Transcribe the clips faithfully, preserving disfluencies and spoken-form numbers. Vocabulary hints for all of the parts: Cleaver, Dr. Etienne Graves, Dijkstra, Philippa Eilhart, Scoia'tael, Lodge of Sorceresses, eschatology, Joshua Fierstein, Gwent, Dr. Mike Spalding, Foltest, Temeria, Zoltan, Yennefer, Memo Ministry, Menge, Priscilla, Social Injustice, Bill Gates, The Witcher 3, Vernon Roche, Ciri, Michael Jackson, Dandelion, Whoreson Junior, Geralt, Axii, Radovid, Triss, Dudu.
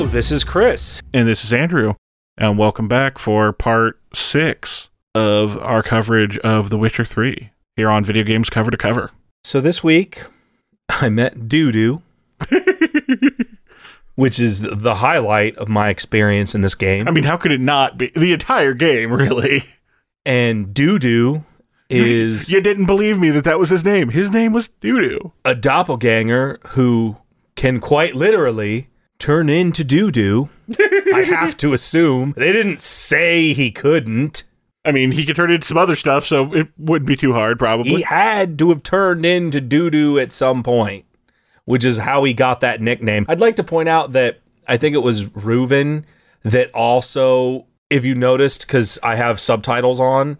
Hello, this is Chris. And this is Andrew. And welcome back for part six of our coverage of The Witcher three here on Video Games Cover to Cover. So this week, I met Dudu, which is the highlight of my experience in this game. I mean, how could it not be? The entire game, really. And Dudu is... You didn't believe me that that was his name. His name was Dudu. A doppelganger who can quite literally... turn into Dudu. I have to assume. They didn't say he couldn't. I mean, he could turn into some other stuff, so it wouldn't be too hard, probably. He had to have turned into Dudu at some point, which is how he got that nickname. I'd like to point out that I think it was Reuven that also, if you noticed, because I have subtitles on,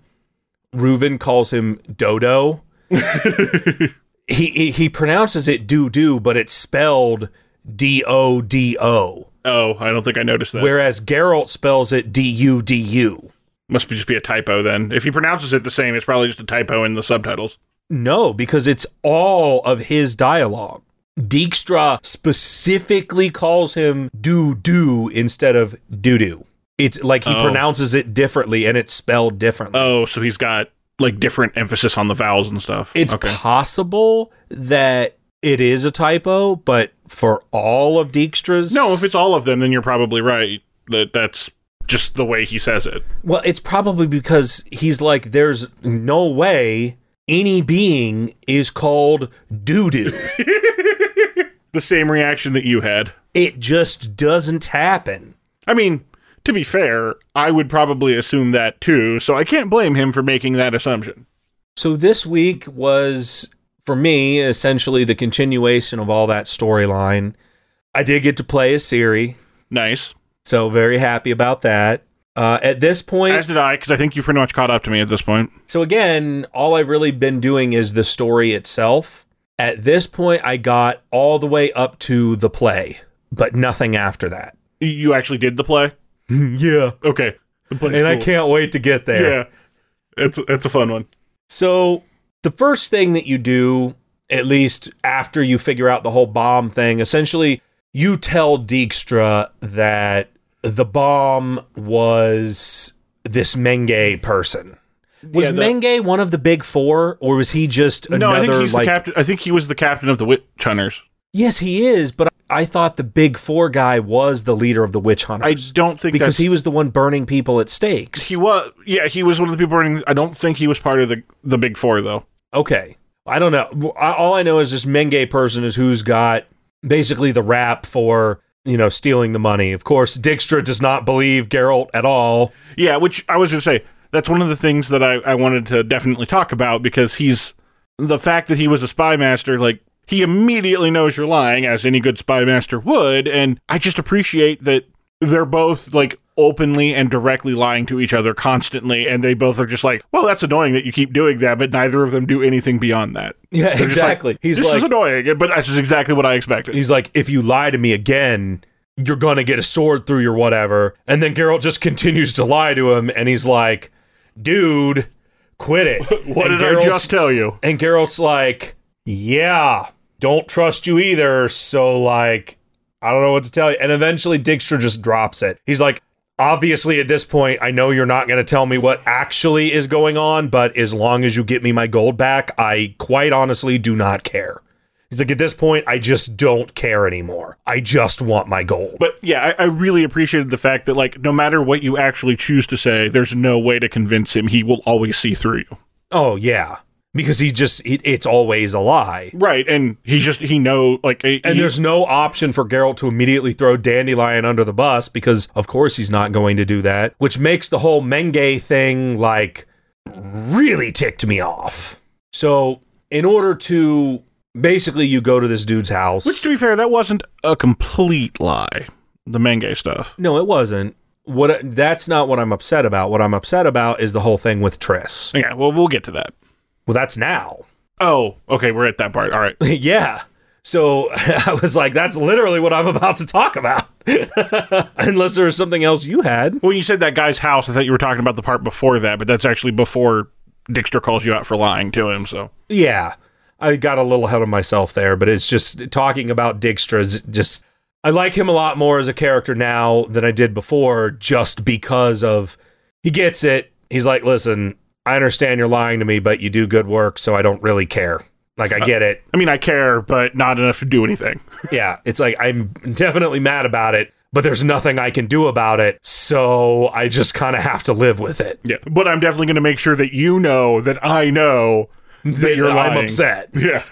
Reuven calls him Dodo. he, he he pronounces it Dudu, but it's spelled D O D O. Oh, I don't think I noticed that. Whereas Geralt spells it D U D U. Must be just be a typo then. If he pronounces it the same, it's probably just a typo in the subtitles. No, because it's all of his dialogue. Dijkstra specifically calls him Dudu instead of Dudu. It's like he oh. pronounces it differently and it's spelled differently. Oh, so he's got like different emphasis on the vowels and stuff. It's okay. Possible that it is a typo, but for all of Dijkstra's... No, if it's all of them, then you're probably right. That That's just the way he says it. Well, it's probably because he's like, there's no way any being is called Dudu. The same reaction that you had. It just doesn't happen. I mean, to be fair, I would probably assume that too, so I can't blame him for making that assumption. So this week was... for me, essentially the continuation of all that storyline. I did get to play as Ciri. Nice. So very happy about that. Uh, at this point... As did I, because I think you pretty much caught up to me at this point. So again, all I've really been doing is the story itself. At this point, I got all the way up to the play, but nothing after that. You actually did the play? Yeah. Okay. The play's and cool. I can't wait to get there. Yeah. It's, it's a fun one. So... the first thing that you do, at least after you figure out the whole bomb thing, essentially you tell Dijkstra that the bomb was this Menge person. Was yeah, the, Menge one of the big four, or was he just another? No, I think he's like, the captain. I think he was the captain of the witch hunters. Yes, he is, but I thought the big four guy was the leader of the witch hunters. I don't think because that's... he was the one burning people at stakes. He was, yeah, he was one of the people burning. I don't think he was part of the the big four though. Okay. I don't know. All I know is this Menge person is who's got basically the rap for, you know, stealing the money. Of course, Dijkstra does not believe Geralt at all. Yeah, which I was going to say, that's one of the things that I, I wanted to definitely talk about because he's, the fact that he was a spy master, like, he immediately knows you're lying, as any good spy master would, and I just appreciate that they're both, like, openly and directly lying to each other constantly, and they both are just like, well, that's annoying that you keep doing that, but neither of them do anything beyond that. Yeah, they're exactly. Like, he's this like, is annoying, but that's just exactly what I expected. He's like, if you lie to me again, you're gonna get a sword through your whatever, and then Geralt just continues to lie to him, and he's like, dude, quit it. What and did Geralt's, I just tell you? And Geralt's like, yeah, don't trust you either, so, like, I don't know what to tell you. And eventually Dijkstra just drops it. He's like, obviously, at this point, I know you're not going to tell me what actually is going on, but as long as you get me my gold back, I quite honestly do not care. He's like, at this point, I just don't care anymore. I just want my gold. But yeah, I, I really appreciated the fact that, like, no matter what you actually choose to say, there's no way to convince him. He will always see through you. Oh, yeah. Because he just, it, it's always a lie. Right, and he just, he know, like... He, and there's no option for Geralt to immediately throw Dandelion under the bus, because, of course, he's not going to do that, which makes the whole Menge thing, like, really ticked me off. So, in order to, basically, you go to this dude's house... Which, to be fair, that wasn't a complete lie, the Menge stuff. No, it wasn't. What? That's not what I'm upset about. What I'm upset about is the whole thing with Triss. Yeah, well, we'll get to that. Well, that's now. Oh, okay. We're at that part. All right. Yeah. So I was like, that's literally what I'm about to talk about. Unless there was something else you had. When you said that guy's house, I thought you were talking about the part before that, but that's actually before Dijkstra calls you out for lying to him. So yeah, I got a little ahead of myself there, but it's just talking about Dijkstra's just I like him a lot more as a character now than I did before, just because of, he gets it. He's like, listen, I understand you're lying to me, but you do good work, so I don't really care. Like, I get it. I mean, I care, but not enough to do anything. Yeah, it's like, I'm definitely mad about it, but there's nothing I can do about it, so I just kind of have to live with it. Yeah, but I'm definitely going to make sure that you know that I know that, that you're lying. I'm upset. Yeah.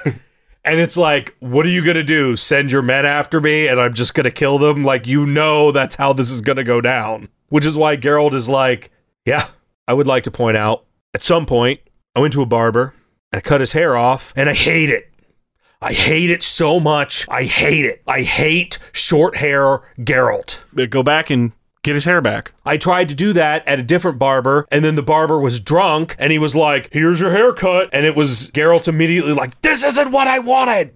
And it's like, what are you going to do? Send your men after me, and I'm just going to kill them? Like, you know that's how this is going to go down. Which is why Geralt is like, yeah, I would like to point out, at some point, I went to a barber, and I cut his hair off, and I hate it. I hate it so much. I hate it. I hate short hair Geralt. Go back and get his hair back. I tried to do that at a different barber, and then the barber was drunk, and he was like, here's your haircut. And it was Geralt immediately like, this isn't what I wanted.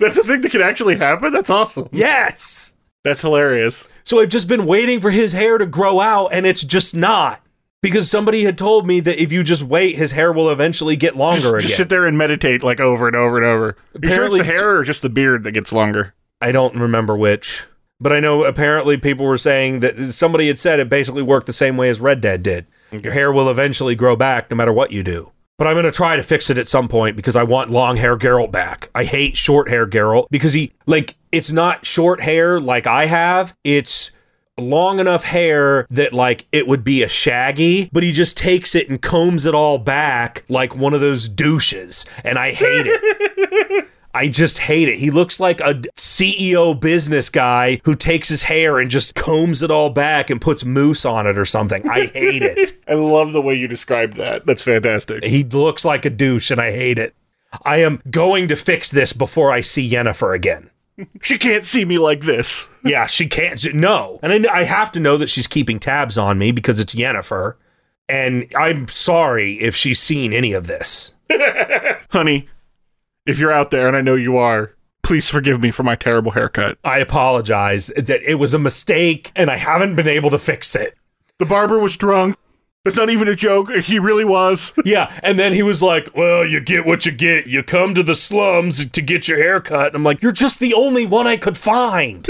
That's a thing that can actually happen? That's awesome. Yes. That's hilarious. So I've just been waiting for his hair to grow out, and it's just not. Because somebody had told me that if you just wait, his hair will eventually get longer just, again. Just sit there and meditate like over and over and over. Apparently, you sure it's the hair or just the beard that gets longer? I don't remember which. But I know apparently people were saying that somebody had said it basically worked the same way as Red Dead did. Okay. Your hair will eventually grow back no matter what you do. But I'm going to try to fix it at some point because I want long hair Geralt back. I hate short hair Geralt because he, like, it's not short hair like I have. It's long enough hair that like it would be a shaggy, but he just takes it and combs it all back like one of those douches, and I hate it. I just hate it. He looks like a C E O business guy who takes his hair and just combs it all back and puts mousse on it or something. I hate it. I love the way you described that. That's fantastic. He looks like a douche, and I hate it. I am going to fix this before I see Yennefer again. She can't see me like this. Yeah, she can't. She, no. And I, I have to know that she's keeping tabs on me because it's Yennefer. And I'm sorry if she's seen any of this. Honey, if you're out there, and I know you are, please forgive me for my terrible haircut. I apologize that it was a mistake and I haven't been able to fix it. The barber was drunk. It's not even a joke. He really was. Yeah. And then he was like, well, you get what you get. You come to the slums to get your hair cut. And I'm like, you're just the only one I could find.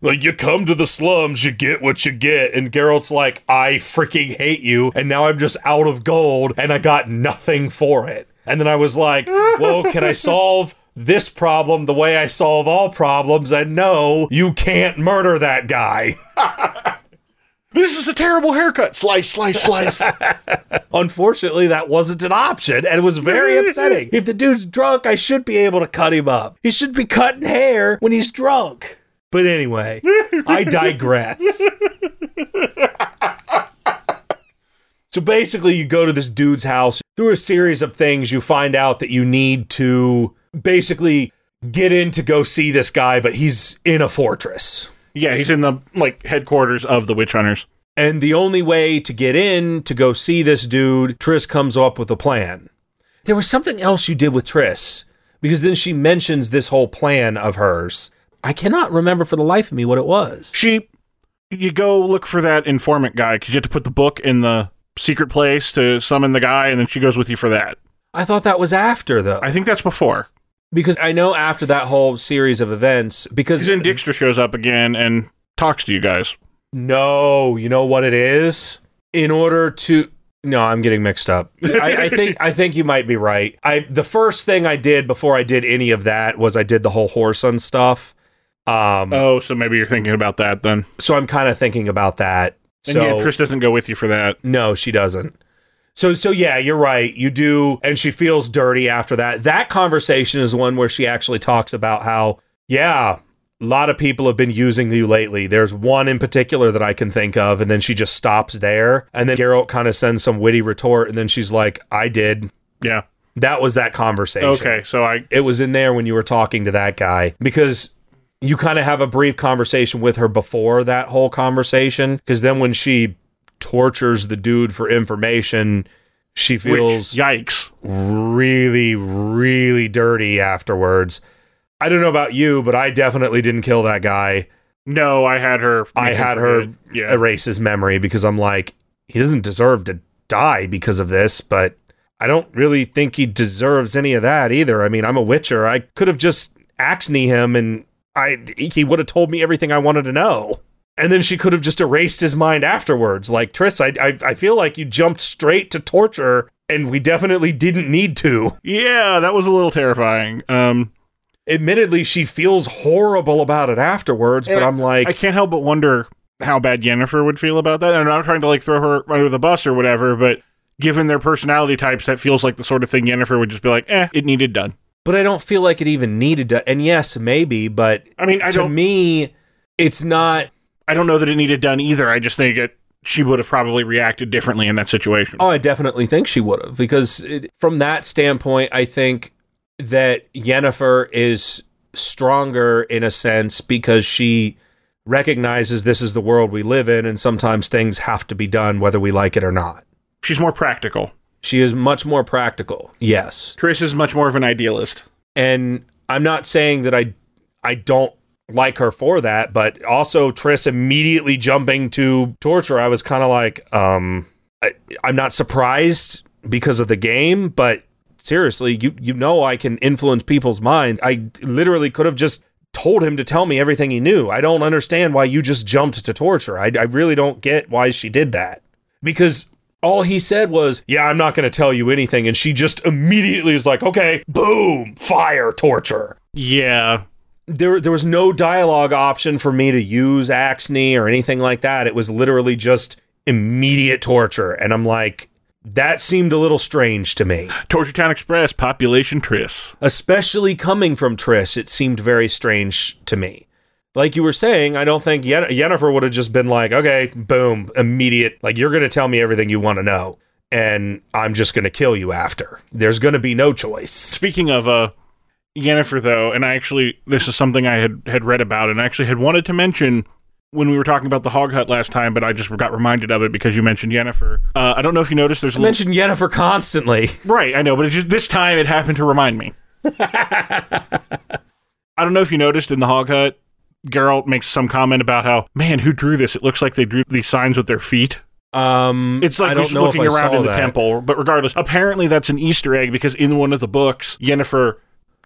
Like, you come to the slums, you get what you get. And Geralt's like, I freaking hate you. And now I'm just out of gold and I got nothing for it. And then I was like, well, can I solve this problem the way I solve all problems? And no, you can't murder that guy. This is a terrible haircut. Slice, slice, slice. Unfortunately, that wasn't an option, and it was very upsetting. If the dude's drunk, I should be able to cut him up. He should be cutting hair when he's drunk. But anyway, I digress. So basically, you go to this dude's house. Through a series of things, you find out that you need to basically get in to go see this guy, but he's in a fortress. Yeah, he's in the, like, headquarters of the witch hunters. And the only way to get in to go see this dude, Triss comes up with a plan. There was something else you did with Triss, because then she mentions this whole plan of hers. I cannot remember for the life of me what it was. She, you go look for that informant guy, because you have to put the book in the secret place to summon the guy, and then she goes with you for that. I thought that was after, though. I think that's before. Because I know after that whole series of events, because then Dijkstra shows up again and talks to you guys. No, you know what it is? In order to... No, I'm getting mixed up. I, I think I think you might be right. I The first thing I did before I did any of that was I did the whole Whoreson stuff. Um, oh, so maybe you're thinking about that then. So I'm kind of thinking about that. And so, yeah, Triss doesn't go with you for that. No, she doesn't. So, so yeah, you're right. You do. And she feels dirty after that. That conversation is one where she actually talks about how, yeah, a lot of people have been using you lately. There's one in particular that I can think of. And then she just stops there. And then Geralt kind of sends some witty retort. And then she's like, I did. Yeah. That was that conversation. Okay. So I, it was in there when you were talking to that guy, because you kind of have a brief conversation with her before that whole conversation. Because then when she tortures the dude for information, she feels, which, yikes, really, really dirty afterwards. I don't know about you, but I definitely didn't kill that guy. No, I had her. I had her yeah. erase his memory, because I'm like, he doesn't deserve to die because of this, but I don't really think he deserves any of that either. I mean, I'm a witcher. I could have just Axii him, and I he would have told me everything I wanted to know. And then she could have just erased his mind afterwards. Like, Triss, I, I I feel like you jumped straight to torture, and we definitely didn't need to. Yeah, that was a little terrifying. Um, Admittedly, she feels horrible about it afterwards, but I'm like... I can't help but wonder how bad Yennefer would feel about that. And I'm not trying to, like, throw her under the bus or whatever, but given their personality types, that feels like the sort of thing Yennefer would just be like, eh, it needed done. But I don't feel like it even needed done. And yes, maybe, but I mean, I to don't... me, it's not... I don't know that it needed done either. I just think it, she would have probably reacted differently in that situation. Oh, I definitely think she would have, because it, from that standpoint, I think that Yennefer is stronger in a sense because she recognizes this is the world we live in, and sometimes things have to be done whether we like it or not. She's more practical. She is much more practical, yes. Triss is much more of an idealist. And I'm not saying that I, I don't like her for that, but also Triss immediately jumping to torture, I was kind of like, um, I, I'm not surprised because of the game, but seriously, you you know I can influence people's mind. I literally could have just told him to tell me everything he knew. I don't understand why you just jumped to torture. I, I really don't get why she did that. Because all he said was, yeah, I'm not going to tell you anything, and she just immediately is like, okay, boom, fire, torture. Yeah. There there was no dialogue option for me to use Axii or anything like that. It was literally just immediate torture. And I'm like, that seemed a little strange to me. Torture Town Express, population Triss. Especially coming from Triss, it seemed very strange to me. Like you were saying, I don't think Yen- Yennefer would have just been like, okay, boom, immediate. Like, you're going to tell me everything you want to know, and I'm just going to kill you after. There's going to be no choice. Speaking of... uh. Yennefer, though, and I actually, this is something I had, had read about and actually had wanted to mention when we were talking about the Hog Hut last time, but I just got reminded of it because you mentioned Yennefer. Uh, I don't know if you noticed there's a I little... mentioned Yennefer constantly. Right, I know, but it just this time it happened to remind me. I don't know if you noticed in the Hog Hut, Geralt makes some comment about how, man, who drew this? It looks like they drew these signs with their feet. Um, it's like he's looking around in the temple, but regardless, apparently that's an Easter egg because in one of the books, Yennefer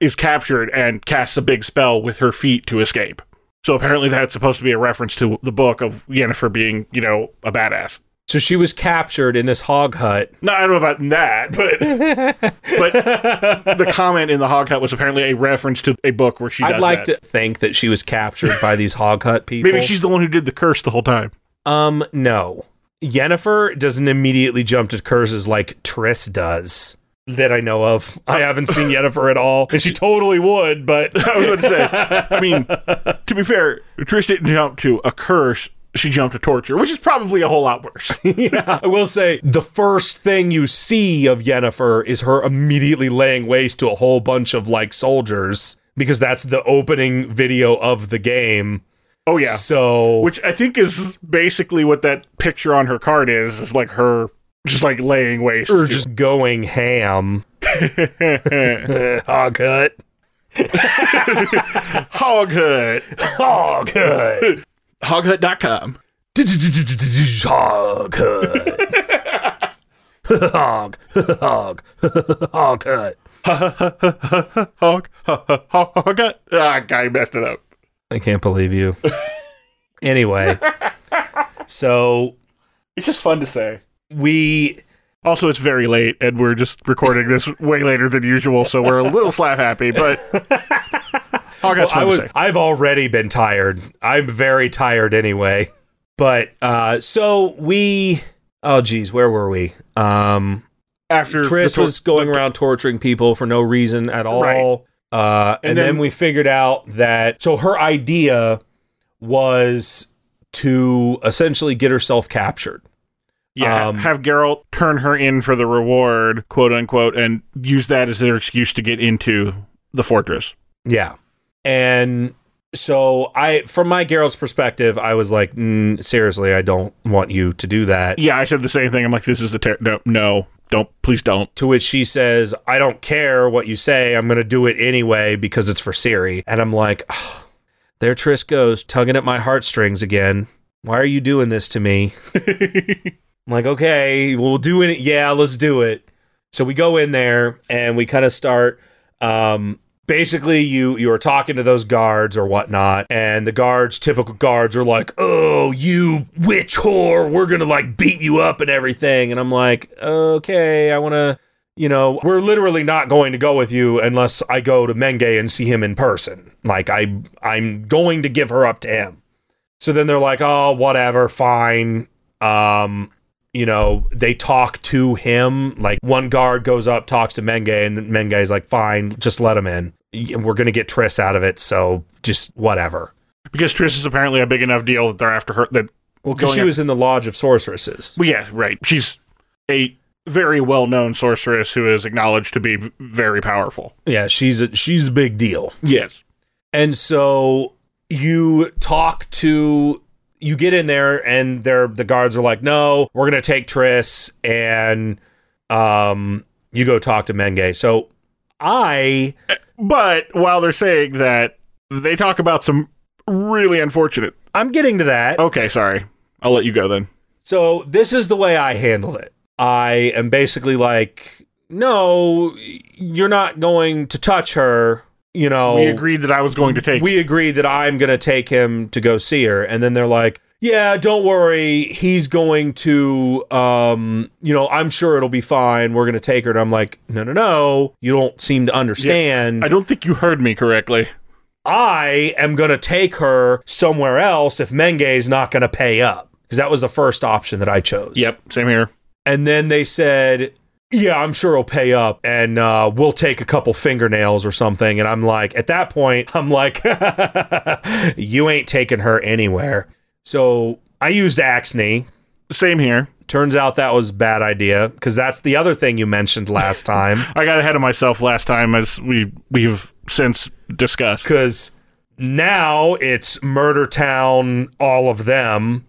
is captured and casts a big spell with her feet to escape. So apparently that's supposed to be a reference to the book of Yennefer being, you know, a badass. So she was captured in this hog hut. No, I don't know about that, but but the comment in the hog hut was apparently a reference to a book where she does that. I'd like that. to think that she was captured by these hog hut people. Maybe she's the one who did the curse the whole time. Um, no. Yennefer doesn't immediately jump to curses like Triss does. That I know of. I haven't seen Yennefer at all. And she totally would, but... I was going to say, I mean, to be fair, Triss didn't jump to a curse, she jumped to torture, which is probably a whole lot worse. Yeah, I will say, the first thing you see of Yennefer is her immediately laying waste to a whole bunch of, like, soldiers, because that's the opening video of the game. Oh, yeah. So... Which I think is basically what that picture on her card is, is like her... Just like laying waste. Or just it. Going ham. Hog hut. Hog hut. Hog hut. Hog hut dot com. Hog hut. Hog. Hog. Hog hut. Hog. Hog hut. Ah, guy messed it up. I can't believe you. Anyway. So. It's just fun to say. We also, it's very late, and we're just recording this way later than usual, so we're a little slap happy. But oh, well, I was, I've already been tired. I'm very tired anyway. But uh, so we, oh geez, where were we? Um, After Triss tor- was going the- around torturing people for no reason at all, right. uh, and, and then, then we figured out that so her idea was to essentially get herself captured. Yeah, um, have Geralt turn her in for the reward, quote unquote, and use that as their excuse to get into the fortress. Yeah. And so I, from my Geralt's perspective, I was like, mm, seriously, I don't want you to do that. Yeah, I said the same thing. I'm like, this is a ter- no, no, don't, please don't. To which she says, I don't care what you say. I'm going to do it anyway because it's for Ciri. And I'm like, oh, there Triss goes, tugging at my heartstrings again. Why are you doing this to me? I'm like, okay, we'll do it. Yeah, let's do it. So we go in there and we kind of start um, basically you you are talking to those guards or whatnot, and the guards, typical guards, are like, oh, you witch whore, we're gonna like beat you up and everything. And I'm like, okay, I wanna, you know, we're literally not going to go with you unless I go to Menge and see him in person. Like, I, I'm going to give her up to him. So then they're like, oh, whatever, fine. Um, you know, they talk to him. Like, one guard goes up, talks to Menge, and Menge's like, fine, just let him in. We're going to get Triss out of it, so just whatever. Because Triss is apparently a big enough deal that they're after her. That well, because she was in the Lodge of Sorceresses. Well, yeah, right. She's a very well-known sorceress who is acknowledged to be very powerful. Yeah, she's a, she's a big deal. Yes. And so you talk to, you get in there and they're, the guards are like, no, we're going to take Triss, and um, you go talk to Menge. So I... But while they're saying that, they talk about some really unfortunate... I'm getting to that. Okay, sorry. I'll let you go then. So this is the way I handled it. I am basically like, no, you're not going to touch her. You know, we agreed that I was going to take. We agreed that I'm going to take him to go see her. And then they're like, yeah, don't worry. He's going to, um, you know, I'm sure it'll be fine. We're going to take her. And I'm like, no, no, no. You don't seem to understand. Yeah, I don't think you heard me correctly. I am going to take her somewhere else if Menge is not going to pay up. Because that was the first option that I chose. Yep. Same here. And then they said, yeah, I'm sure he'll pay up, and uh, we'll take a couple fingernails or something. And I'm like, at that point, I'm like, you ain't taking her anywhere. So I used Axii. Same here. Turns out that was a bad idea, because that's the other thing you mentioned last time. I got ahead of myself last time, as we, we've since discussed. Because now it's Murder Town, all of them.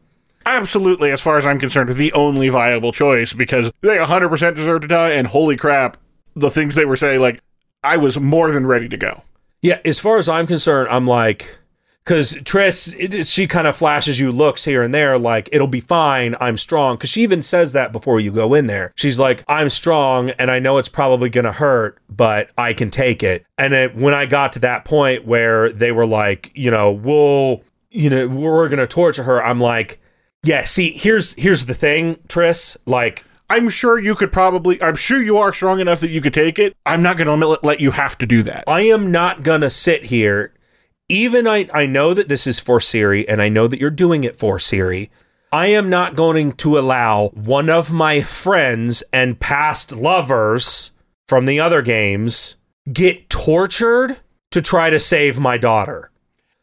Absolutely, as far as I'm concerned, the only viable choice, because they one hundred percent deserve to die, and holy crap, the things they were saying, like, I was more than ready to go. Yeah, as far as I'm concerned, I'm like, because Triss, it, she kind of flashes you looks here and there, like, it'll be fine, I'm strong, because she even says that before you go in there. She's like, I'm strong, and I know it's probably going to hurt, but I can take it. And it, when I got to that point where they were like, you know, we'll, you know, we're going to torture her, I'm like, yeah, see, here's here's the thing, Triss. Like, I'm sure you could probably, I'm sure you are strong enough that you could take it. I'm not going to let you have to do that. I am not going to sit here. Even I, I know that this is for Ciri, and I know that you're doing it for Ciri. I am not going to allow one of my friends and past lovers from the other games get tortured to try to save my daughter.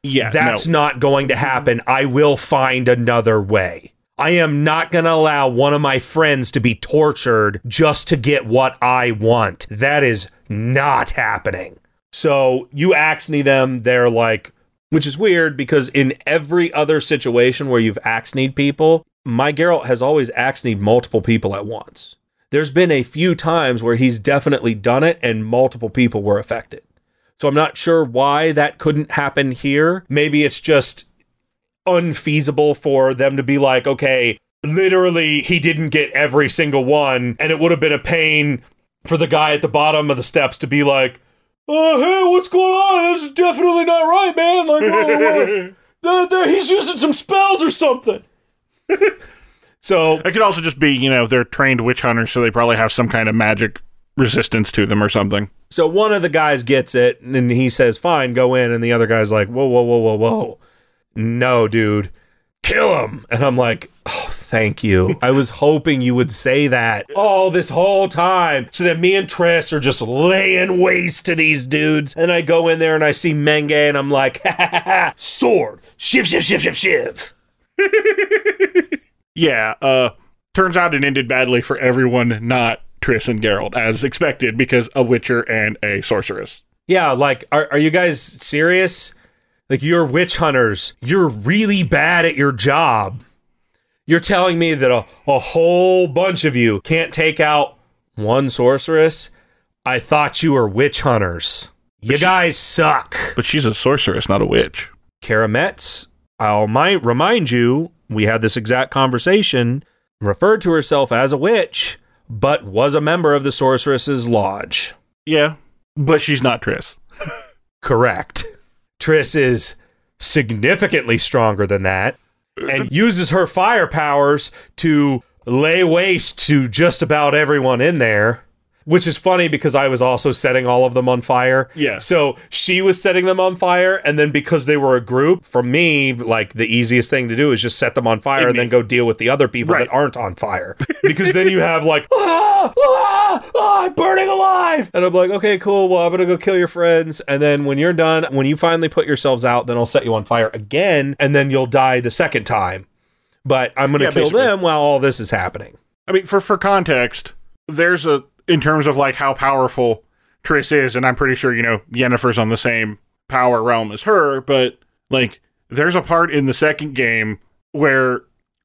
Yeah, that's no. not going to happen. I will find another way. I am not going to allow one of my friends to be tortured just to get what I want. That is not happening. So you Axii them, they're like, which is weird, because in every other situation where you've Axii'd people, my Geralt has always Axii'd multiple people at once. There's been a few times where he's definitely done it and multiple people were affected. So I'm not sure why that couldn't happen here. Maybe it's just unfeasible for them to be like, okay, literally he didn't get every single one, and it would have been a pain for the guy at the bottom of the steps to be like, oh, hey, what's going on? That's definitely not right, man. Like, oh, oh, oh. He's using some spells or something. So it could also just be, you know, they're trained witch hunters, so they probably have some kind of magic resistance to them or something. So one of the guys gets it, and he says, fine, go in. And the other guy's like, whoa, whoa, whoa, whoa, whoa. No, dude. Kill him. And I'm like, oh, thank you. I was hoping you would say that all this whole time. So then me and Triss are just laying waste to these dudes. And I go in there, and I see Menge, and I'm like, ha, ha, ha, sword. Shiv, shiv, shiv, shiv, shiv. Yeah, uh, turns out it ended badly for everyone not Triss and Geralt, as expected, because a witcher and a sorceress. Yeah, like, are are you guys serious? Like, you're witch hunters. You're really bad at your job. You're telling me that a, a whole bunch of you can't take out one sorceress? I thought you were witch hunters. You guys suck. But she's a sorceress, not a witch. Karametz, I'll might remind you, we had this exact conversation, referred to herself as a witch, but was a member of the Sorceress's Lodge. Yeah, but she's not Triss. Correct. Triss is significantly stronger than that and uses her fire powers to lay waste to just about everyone in there, which is funny because I was also setting all of them on fire. Yeah. So she was setting them on fire, and then because they were a group, for me, like, the easiest thing to do is just set them on fire and, and then go deal with the other people right. that aren't on fire. Because then you have, like, ah, ah, ah, I'm burning alive! And I'm like, okay, cool, well, I'm gonna go kill your friends, and then when you're done, when you finally put yourselves out, then I'll set you on fire again, and then you'll die the second time. But I'm gonna yeah, kill basically. them while all this is happening. I mean, for, for context, there's a in terms of, like, how powerful Triss is, and I'm pretty sure, you know, Yennefer's on the same power realm as her, but, like, there's a part in the second game where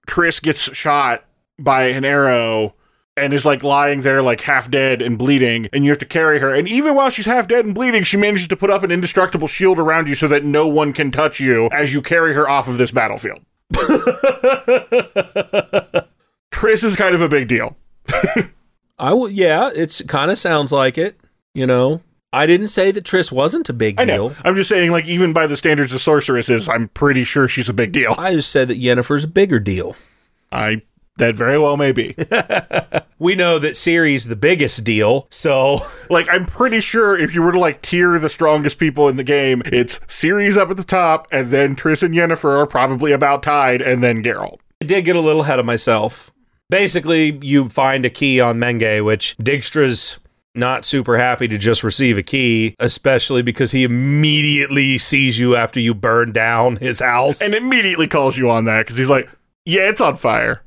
Triss gets shot by an arrow and is, like, lying there, like, half dead and bleeding, and you have to carry her, and even while she's half dead and bleeding, she manages to put up an indestructible shield around you so that no one can touch you as you carry her off of this battlefield. Triss is kind of a big deal. I will, yeah, it's kind of sounds like it, you know. I didn't say that Triss wasn't a big I deal. Know. I'm just saying, like, even by the standards of sorceresses, I'm pretty sure she's a big deal. I just said that Yennefer's a bigger deal. I, that very well may be. We know that Ciri's the biggest deal, so. Like, I'm pretty sure if you were to, like, tier the strongest people in the game, it's Ciri's up at the top, and then Triss and Yennefer are probably about tied, and then Geralt. I did get a little ahead of myself. Basically, you find a key on Menge, which Dijkstra's not super happy to just receive a key, especially because he immediately sees you after you burn down his house. And immediately calls you on that, because he's like, yeah, it's on fire.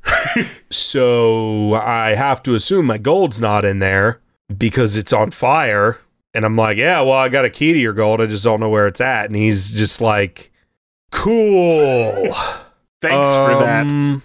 So I have to assume my gold's not in there, because it's on fire. And I'm like, yeah, well, I got a key to your gold, I just don't know where it's at. And he's just like, cool. Thanks um, for that.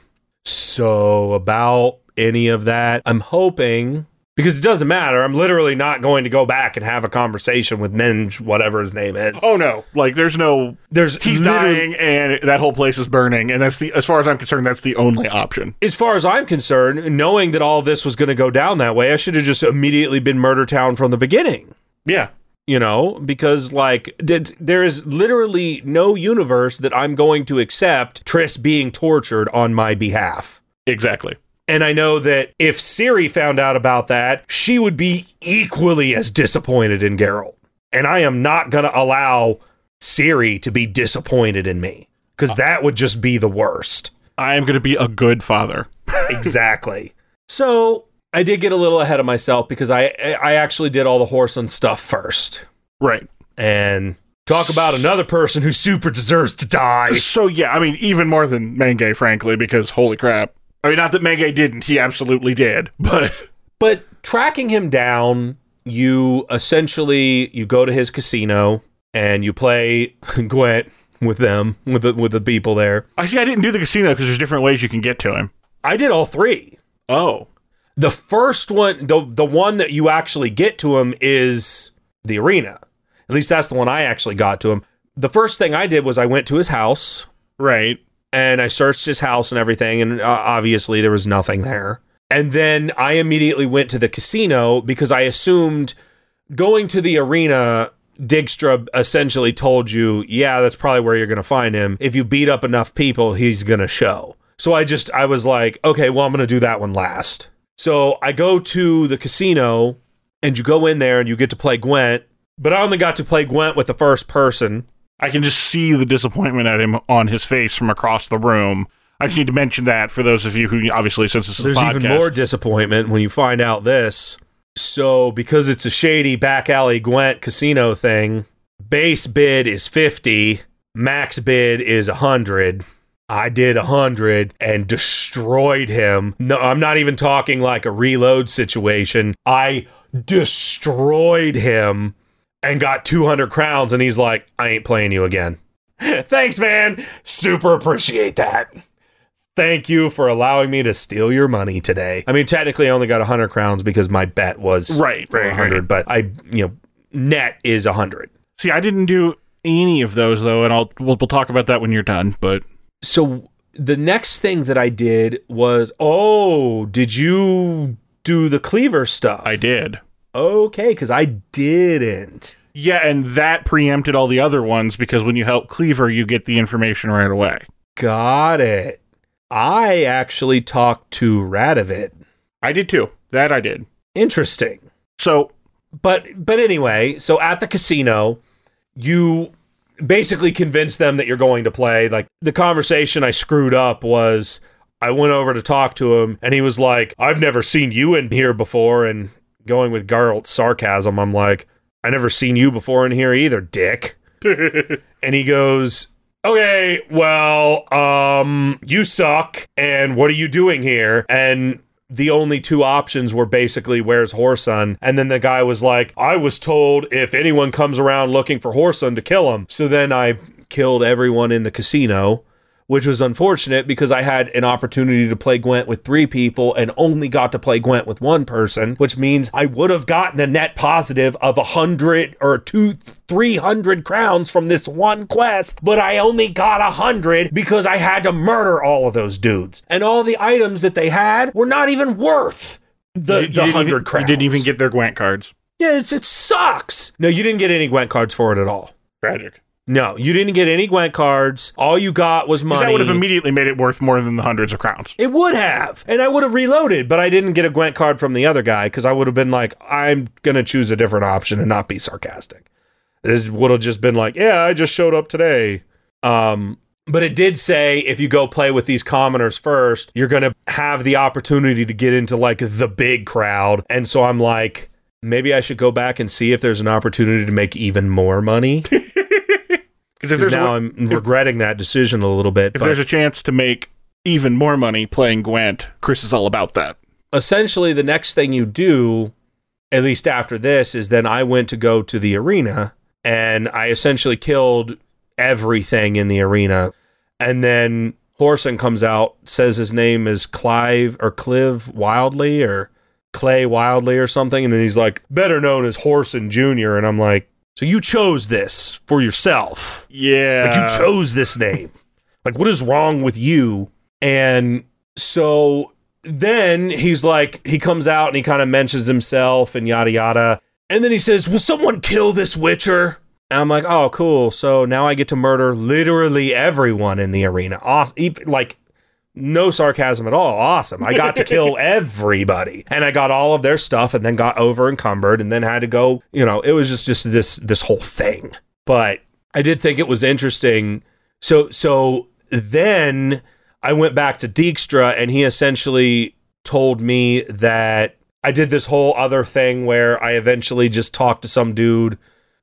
So about any of that, I'm hoping, because it doesn't matter, I'm literally not going to go back and have a conversation with Menge, whatever his name is. Oh no, like there's no, there's he's dying and that whole place is burning, and that's the, as far as I'm concerned, that's the only option. As far as I'm concerned, knowing that all this was going to go down that way, I should have just immediately been Murder Town from the beginning. Yeah. You know, because, like, did, there is literally no universe that I'm going to accept Triss being tortured on my behalf. Exactly. And I know that if Ciri found out about that, she would be equally as disappointed in Geralt. And I am not going to allow Ciri to be disappointed in me, because uh, that would just be the worst. I am going to be a good father. Exactly. So I did get a little ahead of myself, because I I actually did all the Whoreson stuff first. Right. And talk about another person who super deserves to die. So, yeah, I mean, even more than Menge, frankly, because holy crap. I mean, not that Menge didn't. He absolutely did. But but tracking him down, you essentially, you go to his casino and you play Gwent with them, with the, with the people there. I see, I didn't do the casino because there's different ways you can get to him. I did all three. Oh. The first one, the the one that you actually get to him is the arena. At least that's the one I actually got to him. The first thing I did was I went to his house. Right. And I searched his house and everything, and uh, obviously there was nothing there. And then I immediately went to the casino, because I assumed going to the arena, Dijkstra essentially told you, yeah, that's probably where you're going to find him. If you beat up enough people, he's going to show. So I just, I was like, okay, well, I'm going to do that one last. So I go to the casino, and you go in there and you get to play Gwent, but I only got to play Gwent with the first person. I can just see the disappointment at him on his face from across the room. I just need to mention that for those of you who, obviously, since this is There's a podcast. There's even more disappointment when you find out this. So because it's a shady back alley Gwent casino thing, base bid is fifty, max bid is one hundred. I did one hundred and destroyed him. No, I'm not even talking like a reload situation. I destroyed him and got two hundred crowns, and he's like, I ain't playing you again. Thanks, man. Super appreciate that. Thank you for allowing me to steal your money today. I mean, technically I only got one hundred crowns because my bet was right, right, one hundred, right. But I, you know, net is one hundred. See, I didn't do any of those, though, and I'll we'll, we'll talk about that when you're done, but so the next thing that I did was, oh, did you do the cleaver stuff? I did. Okay, because I didn't. Yeah, and that preempted all the other ones, because when you help Cleaver, you get the information right away. Got it. I actually talked to Radovid. I did too. That I did. Interesting. So, but but anyway, so at the casino, you basically convince them that you're going to play. Like, the conversation I screwed up was, I went over to talk to him, and he was like, I've never seen you in here before, and going with Geralt's sarcasm, I'm like, I never seen you before in here either, dick. And he goes, okay, well, um, you suck, and what are you doing here? And the only two options were basically, where's Whoreson? And then the guy was like, I was told if anyone comes around looking for Whoreson to kill him. So then I killed everyone in the casino, which was unfortunate because I had an opportunity to play Gwent with three people and only got to play Gwent with one person, which means I would have gotten a net positive of a hundred or two, three hundred crowns from this one quest, but I only got a hundred because I had to murder all of those dudes. And all the items that they had were not even worth the, the hundred crowns. You didn't even get their Gwent cards. Yes, it sucks. No, you didn't get any Gwent cards for it at all. Tragic. No, you didn't get any Gwent cards. All you got was money. That would have immediately made it worth more than the hundreds of crowns. It would have. And I would have reloaded, but I didn't get a Gwent card from the other guy because I would have been like, I'm going to choose a different option and not be sarcastic. It would have just been like, yeah, I just showed up today. Um, but it did say if you go play with these commoners first, you're going to have the opportunity to get into like the big crowd. And so I'm like, maybe I should go back and see if there's an opportunity to make even more money. Because now a, I'm regretting if, that decision a little bit. If but. There's a chance to make even more money playing Gwent, Chris is all about that. Essentially, the next thing you do, at least after this, is then I went to go to the arena, and I essentially killed everything in the arena. And then Whoreson comes out, says his name is Clive or Clive Wildly or Clay Wildly or something. And then he's like, better known as Whoreson Junior And I'm like, so you chose this for yourself. Yeah. Like, you chose this name. Like, what is wrong with you? And so then he's like, he comes out and he kind of mentions himself and yada, yada. And then he says, will someone kill this Witcher? And I'm like, oh, cool. So now I get to murder literally everyone in the arena. Awesome. Like, no sarcasm at all. Awesome. I got to kill everybody. And I got all of their stuff and then got over encumbered and then had to go, you know, it was just, just this this whole thing. But I did think it was interesting. So so then I went back to Dijkstra and he essentially told me that I did this whole other thing where I eventually just talked to some dude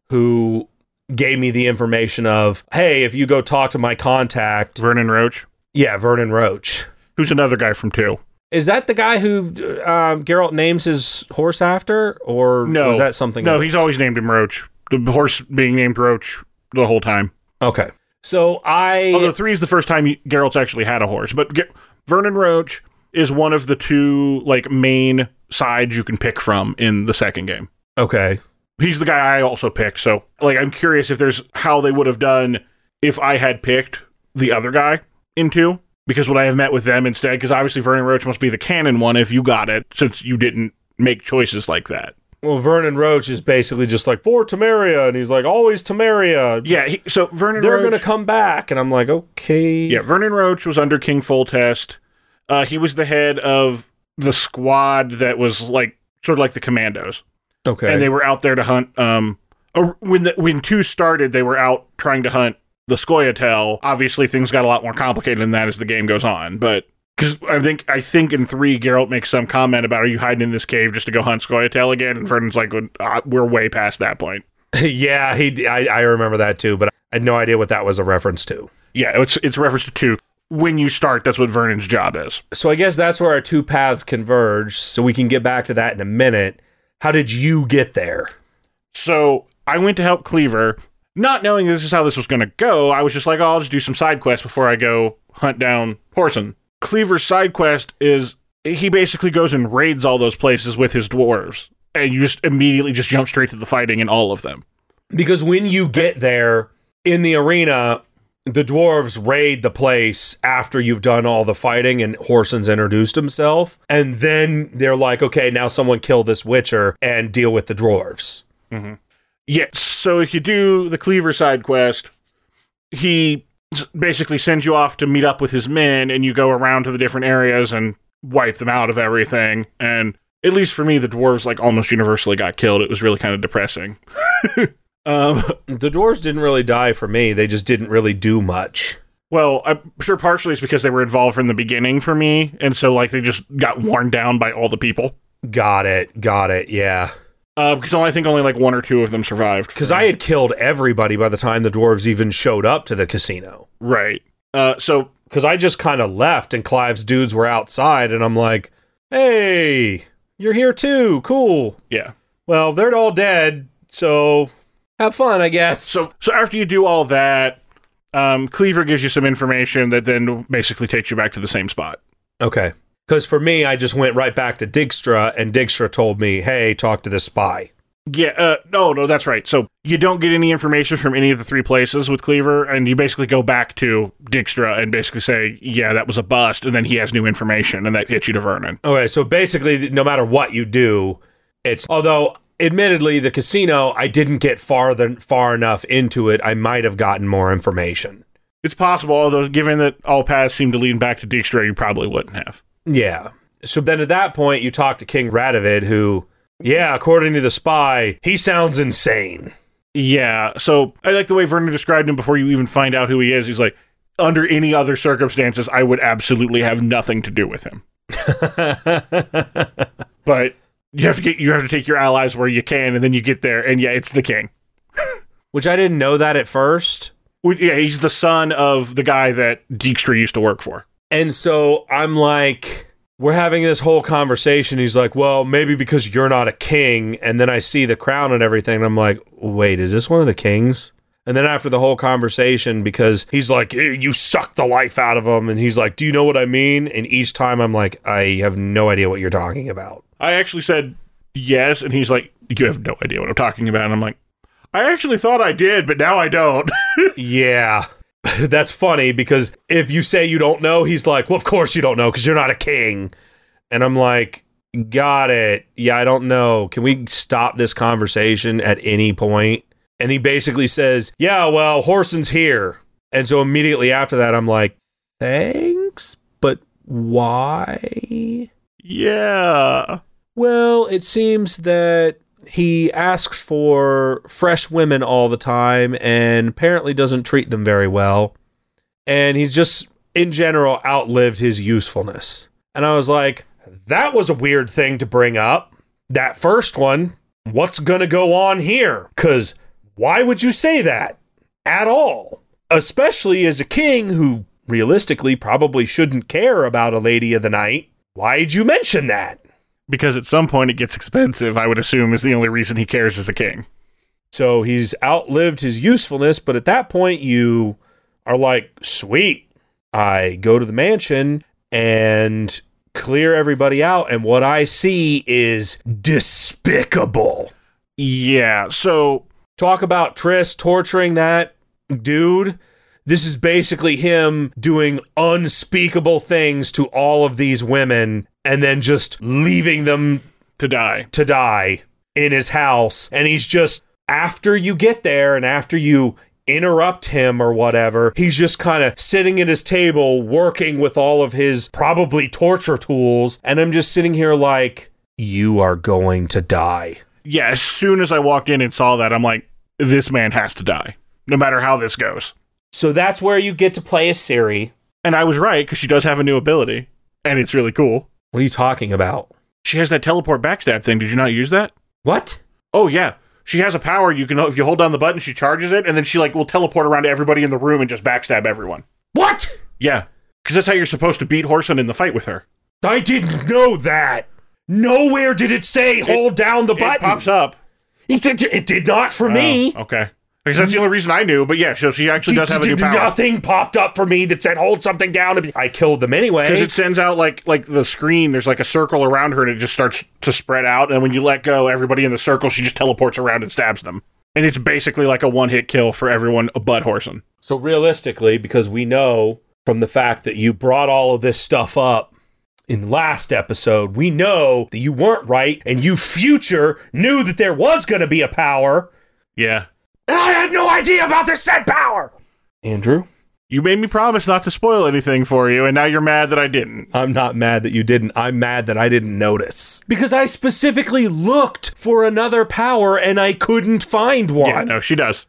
who gave me the information of, hey, if you go talk to my contact. Vernon Roche. Yeah, Vernon Roche. Who's another guy from two. Is that the guy who um, Geralt names his horse after? Or no, was that something No, else? He's always named him Roche. The horse being named Roche the whole time. Okay. So I... Although three is the first time Geralt's actually had a horse. But Ger- Vernon Roche is one of the two like main sides you can pick from in the second game. Okay. He's the guy I also picked. So like, I'm curious if there's how they would have done if I had picked the other guy. Into because would I have met with them instead? Because obviously Vernon Roche must be the canon one if you got it, since you didn't make choices like that. Well, Vernon Roche is basically just like, for Temeria, and he's like, always Temeria. Yeah, he, so Vernon Roche... They're going to come back, and I'm like, okay. Yeah, Vernon Roche was under King Foltest. Uh, he was the head of the squad that was like sort of like the commandos. Okay. And they were out there to hunt... Um, when, the, when two started, they were out trying to hunt the Scoia'tael. Obviously things got a lot more complicated than that as the game goes on, but because I think I think in three Geralt makes some comment about, are you hiding in this cave just to go hunt Scoia'tael again? And Vernon's like, we're way past that point. Yeah, he. I, I remember that too, but I had no idea what that was a reference to. Yeah, it's it's a reference to two. When you start, that's what Vernon's job is. So I guess that's where our two paths converge, so we can get back to that in a minute. How did you get there? So I went to help Cleaver. Not knowing this is how this was going to go, I was just like, oh, I'll just do some side quests before I go hunt down Whoreson. Cleaver's side quest is, he basically goes and raids all those places with his dwarves, and you just immediately just jump straight to the fighting in all of them. Because when you get there in the arena, the dwarves raid the place after you've done all the fighting and Whoreson's introduced himself, and then they're like, okay, now someone kill this Witcher and deal with the dwarves. Mm-hmm. Yes, yeah, so if you do the Cleaver side quest, he basically sends you off to meet up with his men, and you go around to the different areas and wipe them out of everything, and at least for me, the dwarves, like, almost universally got killed. It was really kind of depressing. um, the dwarves didn't really die for me. They just didn't really do much. Well, I'm sure partially it's because they were involved from the beginning for me, and so, like, they just got worn down by all the people. Got it. Got it. Yeah. Uh, because only, I think only, like, one or two of them survived. Because I had killed everybody by the time the dwarves even showed up to the casino. Right. Uh, so... Because I just kind of left, and Clive's dudes were outside, and I'm like, hey... You're here too. Cool. Yeah. Well, they're all dead, so have fun, I guess. So so after you do all that, um, Cleaver gives you some information that then basically takes you back to the same spot. Okay. Because for me, I just went right back to Dijkstra, and Dijkstra told me, hey, talk to this spy. Yeah. Uh, no, no, that's right. So you don't get any information from any of the three places with Cleaver, and you basically go back to Dijkstra and basically say, yeah, that was a bust, and then he has new information, and that hits you to Vernon. Okay, so basically, no matter what you do, it's... Although, admittedly, the casino, I didn't get far, than, far enough into it. I might have gotten more information. It's possible, although given that all paths seem to lead back to Dijkstra, you probably wouldn't have. Yeah. So then at that point, you talk to King Radovid, who... Yeah, according to the spy, he sounds insane. Yeah, so I like the way Vernon described him before you even find out who he is. He's like, under any other circumstances, I would absolutely have nothing to do with him. But you have to get, you have to take your allies where you can, and then you get there, and yeah, it's the king. Which I didn't know that at first. Yeah, he's the son of the guy that Dijkstra used to work for. And so I'm like... We're having this whole conversation. He's like, well, maybe because you're not a king. And then I see the crown and everything. And I'm like, wait, is this one of the kings? And then after the whole conversation, because he's like, you suck the life out of him. And he's like, do you know what I mean? And each time I'm like, I have no idea what you're talking about. I actually said yes. And he's like, you have no idea what I'm talking about. And I'm like, I actually thought I did, but now I don't. Yeah. That's funny, because if you say you don't know, he's like, well, of course you don't know, because you're not a king. And I'm like, got it. Yeah, I don't know. Can we stop this conversation at any point? And he basically says, yeah, well, Whoreson's here. And so immediately after that, I'm like, thanks, but why? Yeah. Well, it seems that he asks for fresh women all the time and apparently doesn't treat them very well. And he's just, in general, outlived his usefulness. And I was like, that was a weird thing to bring up. That first one, what's going to go on here? Because why would you say that at all? Especially as a king who realistically probably shouldn't care about a lady of the night. Why'd you mention that? Because at some point it gets expensive, I would assume, is the only reason he cares as a king. So he's outlived his usefulness, but at that point you are like, sweet, I go to the mansion and clear everybody out, and what I see is despicable. Yeah, so... Talk about Triss torturing that dude. This is basically him doing unspeakable things to all of these women, and then just leaving them to die to die in his house. And he's just, after you get there and after you interrupt him or whatever, he's just kind of sitting at his table working with all of his probably torture tools. And I'm just sitting here like, you are going to die. Yeah, as soon as I walked in and saw that, I'm like, this man has to die, no matter how this goes. So that's where you get to play as Ciri. And I was right, because she does have a new ability, and it's really cool. What are you talking about? She has that teleport backstab thing. Did you not use that? What? Oh, yeah. She has a power. You can, if you hold down the button, she charges it, and then she like will teleport around to everybody in the room and just backstab everyone. What? Yeah, because that's how you're supposed to beat Whoreson in the fight with her. I didn't know that. Nowhere did it say it, hold down the button. It pops up. It did, it did not for oh, me. Okay. Because that's the only reason I knew, but yeah, so she actually does have a new power. Nothing popped up for me that said, hold something down. And be- I killed them anyway. Because it sends out, like, like the screen, there's like a circle around her, and it just starts to spread out, and when you let go, everybody in the circle, she just teleports around and stabs them. And it's basically like a one-hit kill for everyone but Whoreson. So realistically, because we know from the fact that you brought all of this stuff up in the last episode, we know that you weren't right, and you future knew that there was going to be a power... Yeah. I had no idea about this said power! Andrew? You made me promise not to spoil anything for you, and now you're mad that I didn't. I'm not mad that you didn't. I'm mad that I didn't notice. Because I specifically looked for another power, and I couldn't find one. Yeah, no, she does.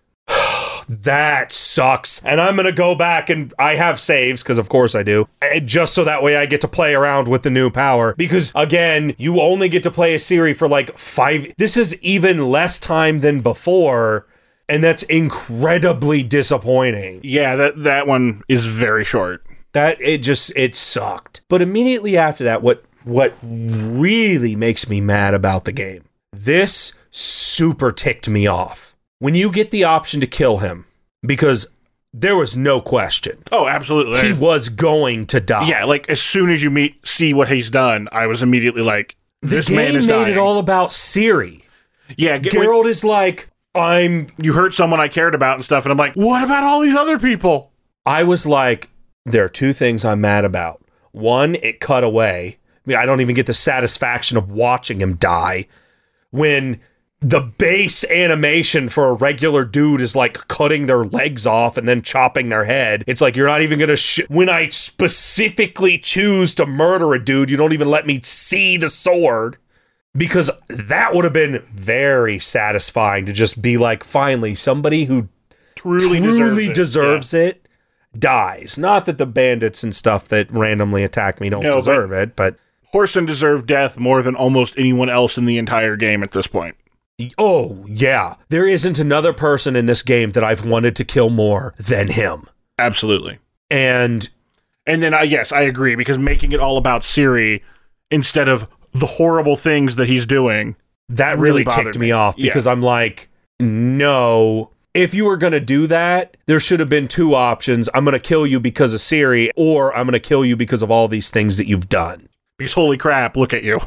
That sucks. And I'm going to go back, and I have saves, because of course I do, just so that way I get to play around with the new power. Because, again, you only get to play a Ciri for like five... This is even less time than before, and that's incredibly disappointing. Yeah, that, that one is very short. That, it just, it sucked. But immediately after that, what what really makes me mad about the game, this super ticked me off. When you get the option to kill him, because there was no question. Oh, absolutely. He was going to die. Yeah, like as soon as you meet, see what he's done, I was immediately like, this man is dying. The game made it all about Ciri. Yeah. G- Geralt is like, I'm... You hurt someone I cared about and stuff, and I'm like, what about all these other people? I was like, there are two things I'm mad about. One, it cut away. I mean, I don't even get the satisfaction of watching him die when... The base animation for a regular dude is like cutting their legs off and then chopping their head. It's like, you're not even going to... Sh- when I specifically choose to murder a dude, you don't even let me see the sword. Because that would have been very satisfying to just be like, finally, somebody who truly, truly deserves, deserves it, it yeah. dies. Not that the bandits and stuff that randomly attack me don't no, deserve but it, but... Whoreson deserved death more than almost anyone else in the entire game at this point. Oh, yeah. There isn't another person in this game that I've wanted to kill more than him. Absolutely. And... And then, I yes, I agree, because making it all about Ciri instead of the horrible things that he's doing... That really, really ticked me, me off, because yeah. I'm like, no... If you were going to do that, there should have been two options. I'm going to kill you because of Ciri, or I'm going to kill you because of all these things that you've done. Because holy crap, look at you.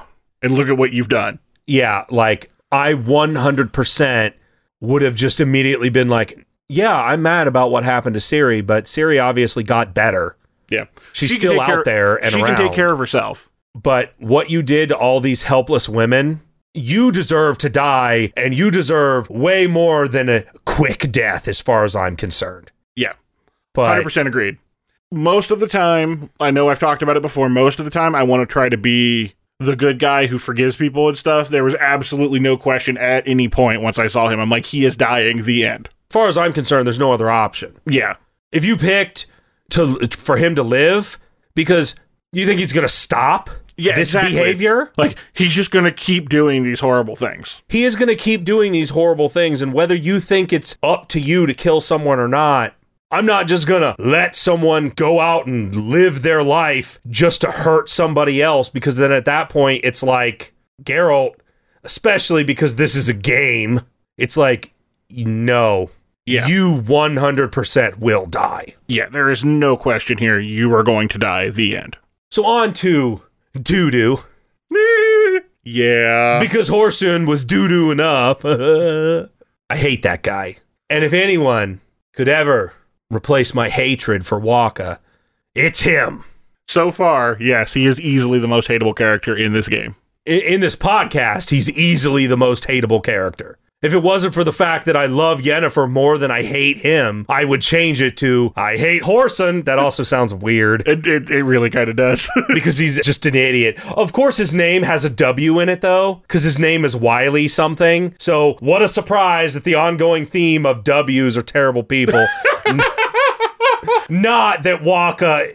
And look at what you've done. Yeah, like... I one hundred percent would have just immediately been like, yeah, I'm mad about what happened to Ciri, but Ciri obviously got better. Yeah. She's she still out care, there and she around. She can take care of herself. But what you did to all these helpless women, you deserve to die, and you deserve way more than a quick death as far as I'm concerned. Yeah. But, one hundred percent agreed. Most of the time, I know I've talked about it before, most of the time I want to try to be... the good guy who forgives people and stuff. There was absolutely no question at any point once I saw him. I'm like, he is dying, the end. As far as I'm concerned, there's no other option. Yeah. If you picked to for him to live, because you think he's going to stop yeah, this exactly. behavior? Like, he's just going to keep doing these horrible things. He is going to keep doing these horrible things, and whether you think it's up to you to kill someone or not, I'm not just gonna let someone go out and live their life just to hurt somebody else, because then at that point, it's like, Geralt, especially because this is a game, it's like, no, yeah. you one hundred percent will die. Yeah, there is no question here. You are going to die, the end. So on to Dudu. Yeah. Because Whoreson was Dudu-ing up. I hate that guy. And if anyone could ever... replace my hatred for Waka, it's him. So far, yes, he is easily the most hateable character in this game. In, in this podcast, he's easily the most hateable character. If it wasn't for the fact that I love Yennefer more than I hate him, I would change it to, I hate Whoreson. That also sounds weird. It, it, it really kind of does. Because he's just an idiot. Of course, his name has a W in it, though, because his name is Wiley something. So what a surprise that the ongoing theme of W's are terrible people. Not that Waka,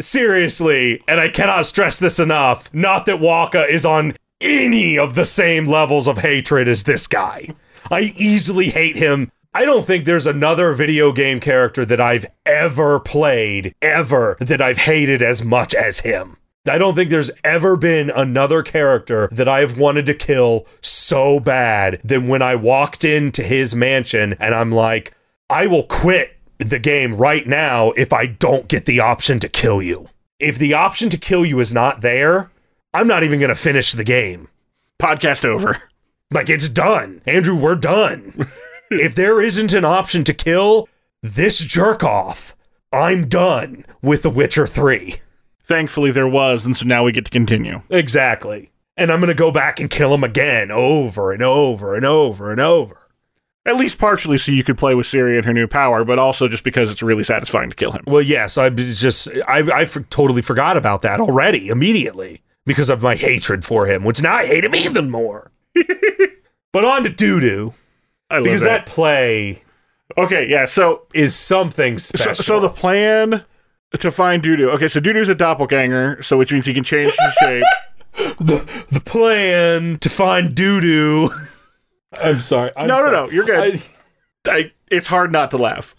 seriously, and I cannot stress this enough, not that Waka is on any of the same levels of hatred as this guy. I easily hate him. I don't think there's another video game character that I've ever played, ever, that I've hated as much as him. I don't think there's ever been another character that I've wanted to kill so bad than when I walked into his mansion and I'm like, I will quit the game right now if I don't get the option to kill you. If the option to kill you is not there, I'm not even going to finish the game. Podcast over. Like, it's done. Andrew, we're done. If there isn't an option to kill this jerk off, I'm done with The Witcher three. Thankfully, there was, and so now we get to continue. Exactly. And I'm going to go back and kill him again over and over and over and over. At least partially so you could play with Ciri and her new power, but also just because it's really satisfying to kill him. Well, yes, I just I, I for- totally forgot about that already, immediately, because of my hatred for him, which now I hate him even more. But on to Dudu, I love because that. that play. Okay, yeah, so is something special. So, so the plan to find Dudu. Okay, so Dudu's a doppelganger, so which means he can change his shape. the the plan to find Dudu. I'm sorry. I'm no, no, sorry. no. You're good. I, I, it's hard not to laugh.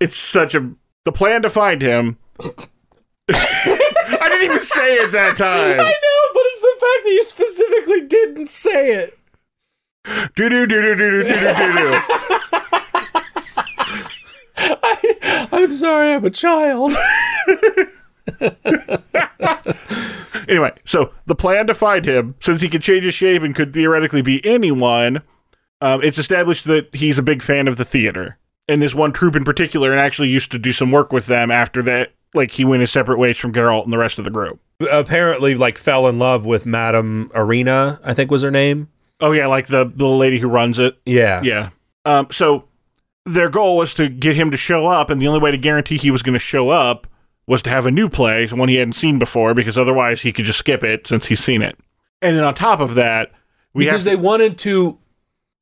It's such a... The plan to find him... I didn't even say it that time. I know, but it's the fact that you specifically didn't say it. Do-do, do-do, do-do, do-do, do-do. I, I'm sorry, I'm a child. Anyway, so the plan to find him, since he could change his shape and could theoretically be anyone... Um, it's established that he's a big fan of the theater, and this one troupe in particular, and actually used to do some work with them after that, like, he went his separate ways from Geralt and the rest of the group. Apparently, like, fell in love with Madame Arena, I think was her name. Oh, yeah, like the, the lady who runs it. Yeah. Yeah. Um, so, their goal was to get him to show up, and the only way to guarantee he was going to show up was to have a new play, one he hadn't seen before, because otherwise he could just skip it since he's seen it. And then on top of that... we Because have to- they wanted to...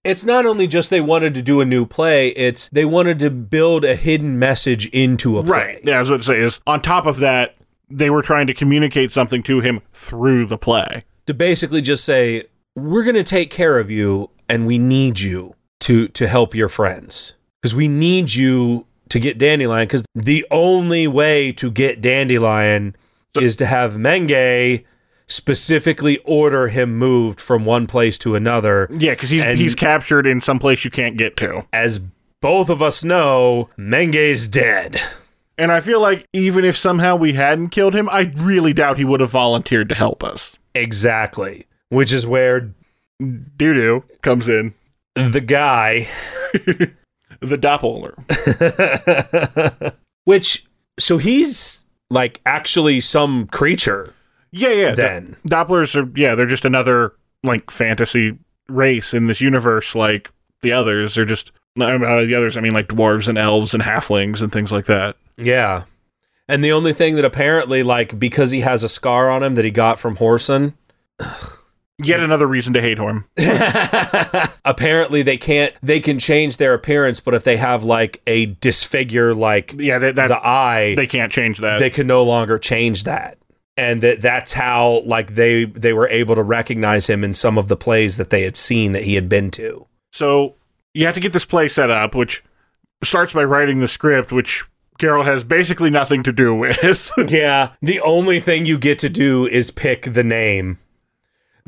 It's not only just they wanted to do a new play, it's they wanted to build a hidden message into a play. Right, yeah, I was about to say, is on top of that, they were trying to communicate something to him through the play. To basically just say, we're going to take care of you, and we need you to, to help your friends. Because we need you to get Dandelion, because the only way to get Dandelion so- is to have Menge... specifically order him moved from one place to another. Yeah, because he's he's captured in some place you can't get to. As both of us know, Menge's dead. And I feel like even if somehow we hadn't killed him, I really doubt he would have volunteered to help us. Exactly. Which is where Dudu comes in. The guy. The doppelganger. Which, so he's like actually some creature. Yeah, yeah. Then the Dopplers are, yeah, they're just another, like, fantasy race in this universe, like the others. They're just, I mean, the others, I mean, like, dwarves and elves and halflings and things like that. Yeah. And the only thing that apparently, like, because he has a scar on him that he got from Whoreson. Yet another reason to hate him. Apparently they can't, they can change their appearance, but if they have, like, a disfigure, like, yeah, that, that, the eye. They can't change that. They can no longer change that. And that that's how, like, they, they were able to recognize him in some of the plays that they had seen that he had been to. So you have to get this play set up, which starts by writing the script, which Geralt has basically nothing to do with. Yeah. The only thing you get to do is pick the name.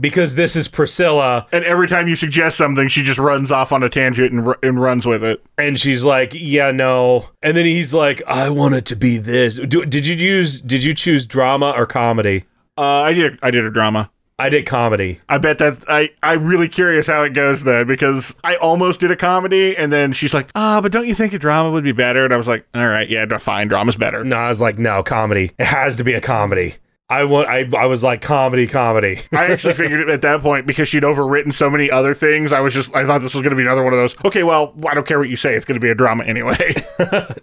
Because this is Priscilla. And every time you suggest something, she just runs off on a tangent and, r- and runs with it. And she's like, yeah, no. And then he's like, I want it to be this. Do, did you use, did you choose drama or comedy? Uh, I did. I did a drama. I did comedy. I bet that I, I'm really curious how it goes though, because I almost did a comedy. And then she's like, ah, oh, but don't you think a drama would be better? And I was like, all right, yeah, fine. Drama's better. No, I was like, no, comedy. It has to be a comedy. I, want, I I was like, comedy, comedy. I actually figured it at that point because she'd overwritten so many other things. I was just, I thought this was going to be another one of those. Okay, well, I don't care what you say. It's going to be a drama anyway.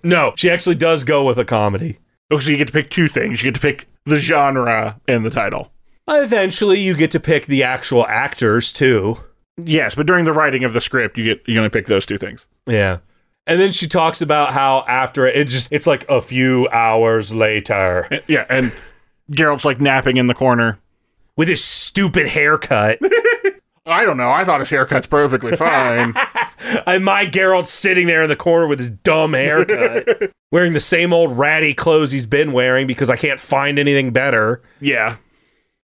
No, she actually does go with a comedy. Oh, so you get to pick two things. You get to pick the genre and the title. Eventually, you get to pick the actual actors, too. Yes, but during the writing of the script, you get you only pick those two things. Yeah. And then she talks about how after it, it just, it's like a few hours later. And, yeah, and... Geralt's, like, napping in the corner. With his stupid haircut. I don't know. I thought his haircut's perfectly fine. And my Geralt's sitting there in the corner with his dumb haircut. Wearing the same old ratty clothes he's been wearing because I can't find anything better. Yeah.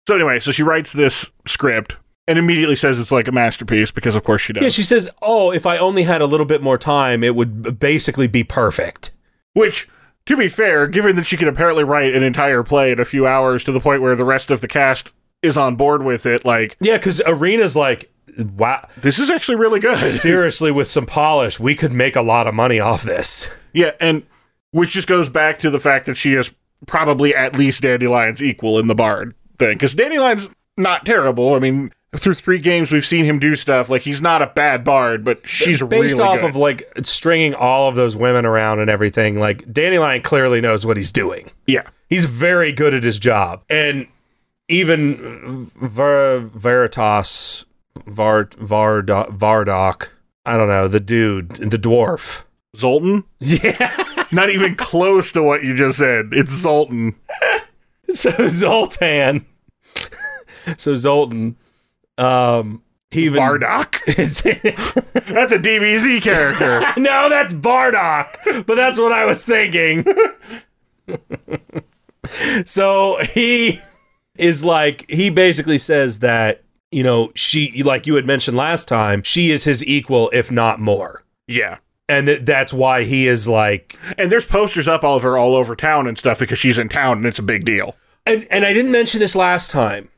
So anyway, so she writes this script and immediately says it's like a masterpiece because, of course, she does. Yeah, she says, oh, if I only had a little bit more time, it would basically be perfect. Which... to be fair, given that she could apparently write an entire play in a few hours to the point where the rest of the cast is on board with it, like... yeah, because Arena's like, wow. This is actually really good. Seriously, with some polish, we could make a lot of money off this. Yeah, and which just goes back to the fact that she is probably at least Dandelion's equal in the bard thing, because Dandelion's not terrible. I mean, through three games, we've seen him do stuff. Like, he's not a bad bard, but she's really good. Based off of, like, stringing all of those women around and everything, like, Dandelion clearly knows what he's doing. Yeah. He's very good at his job. And even Ver- Veritas, Var- Var- Vardoc, I don't know, the dude, the dwarf. Zoltan? Yeah. Not even close to what you just said. It's Zoltan. So Zoltan. So Zoltan. Um, he even Bardock. That's a D B Z character. No, that's Bardock. But that's what I was thinking. So he is like, he basically says that, you know, she, like you had mentioned last time, she is his equal, if not more. Yeah. And th- that's why he is like... And there's posters up all over, all over town and stuff because she's in town and it's a big deal. And and I didn't mention this last time,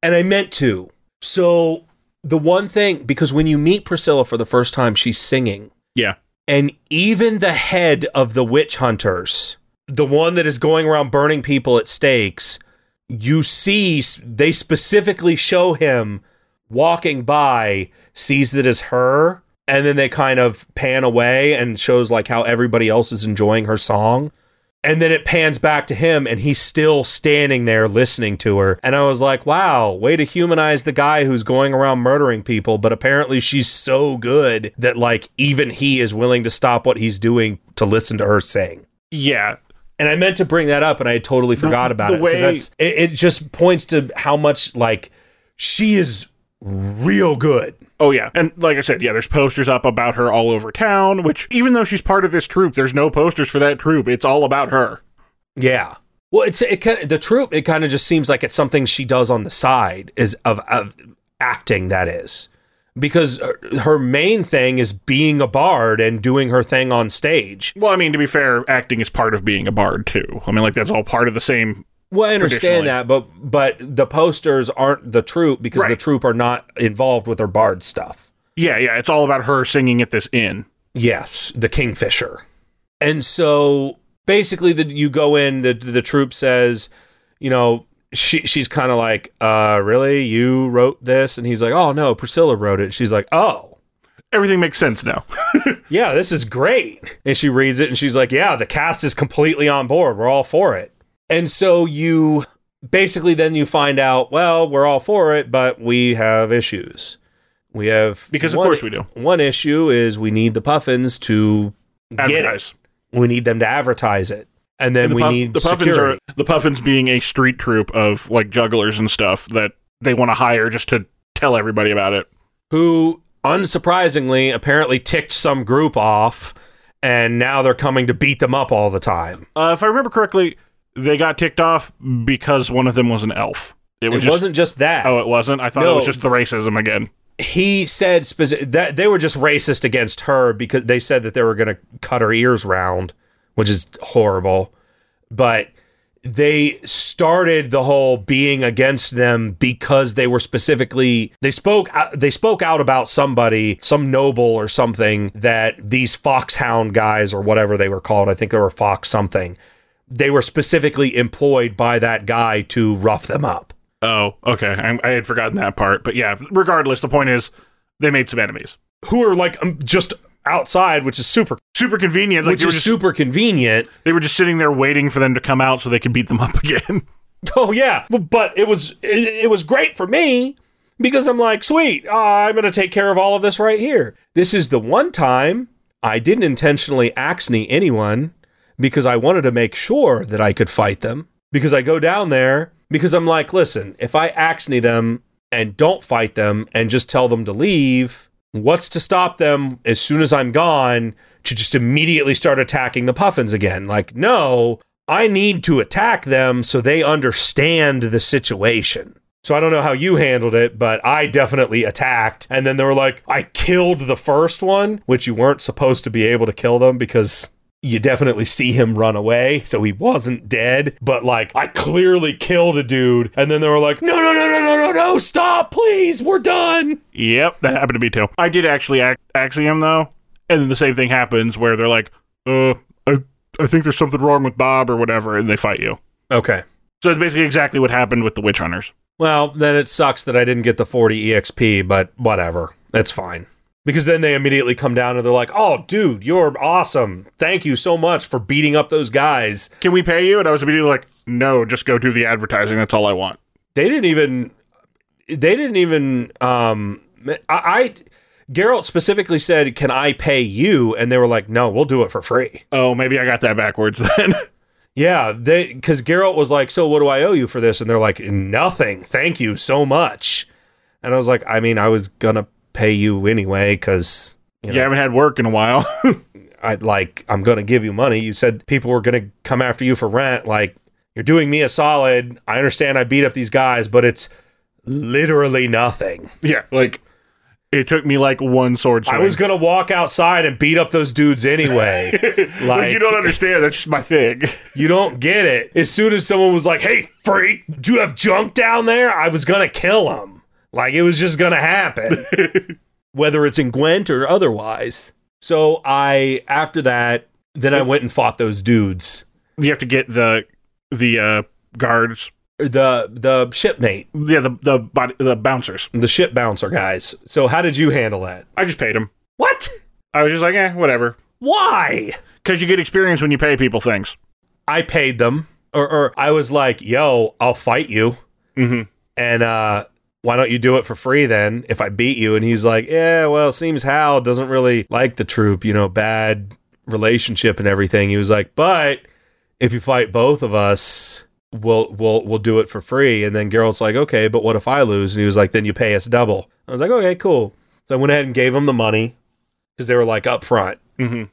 and I meant to. So the one thing, because when you meet Priscilla for the first time, she's singing. Yeah. And even the head of the witch hunters, the one that is going around burning people at stakes, you see, they specifically show him walking by, sees that it's her. And then they kind of pan away and shows like how everybody else is enjoying her song. And then it pans back to him and he's still standing there listening to her. And I was like, wow, way to humanize the guy who's going around murdering people. But apparently she's so good that like even he is willing to stop what he's doing to listen to her sing. Yeah. And I meant to bring that up and I totally forgot the, about the it. Way- that's, it. It just points to how much like she is real good. Oh, yeah. And like I said, yeah, there's posters up about her all over town, which even though she's part of this troupe, there's no posters for that troupe. It's all about her. Yeah. Well, it's it kind of, the troupe, it kind of just seems like it's something she does on the side is of, of acting, that is. Because her, her main thing is being a bard and doing her thing on stage. Well, I mean, to be fair, acting is part of being a bard, too. I mean, like, that's all part of the same... Well, I understand that, but but the posters aren't the troupe because right. The troupe are not involved with her bard stuff. Yeah, yeah. It's all about her singing at this inn. Yes, the Kingfisher. And so basically the, you go in, the the troupe says, you know, she she's kind of like, uh, really? You wrote this? And he's like, oh, no, Priscilla wrote it. She's like, oh. Everything makes sense now. Yeah, this is great. And she reads it and she's like, yeah, the cast is completely on board. We're all for it. And so you basically then you find out, well, we're all for it, but we have issues. We have because of one, course we do. One issue is we need the puffins to advertise. Get it. We need them to advertise it, and then and the we puff, need the puffins security. Are the puffins being a street troupe of like jugglers and stuff that they want to hire just to tell everybody about it. Who, unsurprisingly, apparently ticked some group off, and now they're coming to beat them up all the time. Uh, if I remember correctly. They got ticked off because one of them was an elf. It, was it just, wasn't just that. Oh, it wasn't? I thought no, it was just the racism again. He said speci- that they were just racist against her because they said that they were going to cut her ears round, which is horrible. But they started the whole being against them because they were specifically... They spoke, they spoke out about somebody, some noble or something, that these foxhound guys or whatever they were called, I think they were fox something... They were specifically employed by that guy to rough them up. Oh, okay. I, I had forgotten that part. But yeah, regardless, the point is they made some enemies. Who are like um, just outside, which is super... Super convenient. Like, which is just, super convenient. They were just sitting there waiting for them to come out so they could beat them up again. Oh, yeah. But it was it, it was great for me because I'm like, sweet, uh, I'm going to take care of all of this right here. This is the one time I didn't intentionally Axii anyone. Because I wanted to make sure that I could fight them. Because I go down there, because I'm like, listen, if I Axii them and don't fight them and just tell them to leave, what's to stop them as soon as I'm gone to just immediately start attacking the puffins again? Like, no, I need to attack them so they understand the situation. So I don't know how you handled it, but I definitely attacked. And then they were like, I killed the first one, which you weren't supposed to be able to kill them because... You definitely see him run away, so he wasn't dead, but, like, I clearly killed a dude, and then they were like, no, no, no, no, no, no, no, stop, please, we're done! Yep, that happened to me, too. I did actually act- Axii him, though, and then the same thing happens where they're like, uh, I, I think there's something wrong with Bob or whatever, and they fight you. Okay. So it's basically exactly what happened with the witch hunters. Well, then it sucks that I didn't get the forty E X P, but whatever. That's fine. Because then they immediately come down and they're like, oh, dude, you're awesome. Thank you so much for beating up those guys. Can we pay you? And I was immediately like, no, just go do the advertising. That's all I want. They didn't even, they didn't even, um, I, I Geralt specifically said, can I pay you? And they were like, no, we'll do it for free. Oh, maybe I got that backwards then. Yeah, they, because Geralt was like, so what do I owe you for this? And they're like, nothing. Thank you so much. And I was like, I mean, I was going to pay you anyway, because you know, you haven't had work in a while. I like, I'm going to give you money. You said people were going to come after you for rent. Like, you're doing me a solid. I understand I beat up these guys, but it's literally nothing. Yeah, like, it took me like one sword swing. I was going to walk outside and beat up those dudes anyway. Like, like, you don't understand. That's just my thing. You don't get it. As soon as someone was like, hey, freak, do you have junk down there? I was going to kill them. Like, it was just going to happen, whether it's in Gwent or otherwise. So I, after that, then I went and fought those dudes. You have to get the the uh, guards. The the shipmate. Yeah, the the body, the bouncers. The ship bouncer guys. So how did you handle that? I just paid them. What? I was just like, eh, whatever. Why? Because you get experience when you pay people things. I paid them. Or, or I was like, yo, I'll fight you. Mm-hmm. And uh, why don't you do it for free then if I beat you? And he's like, yeah, well, seems Hal doesn't really like the troop, you know, bad relationship and everything. He was like, but if you fight both of us, we'll we'll we'll do it for free. And then Geralt's like, okay, but what if I lose? And he was like, then you pay us double. I was like, okay, cool. So I went ahead and gave him the money because they were like up front. Mm-hmm.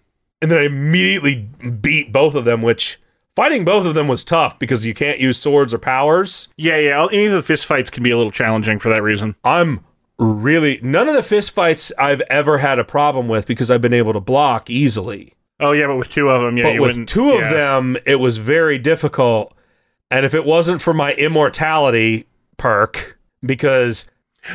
And then I immediately beat both of them, which fighting both of them was tough because you can't use swords or powers. Yeah, yeah. Any of the fist fights can be a little challenging for that reason. I'm really... None of the fist fights I've ever had a problem with because I've been able to block easily. Oh, yeah, but with two of them, yeah. But you with two of yeah. them, it was very difficult. And if it wasn't for my immortality perk, because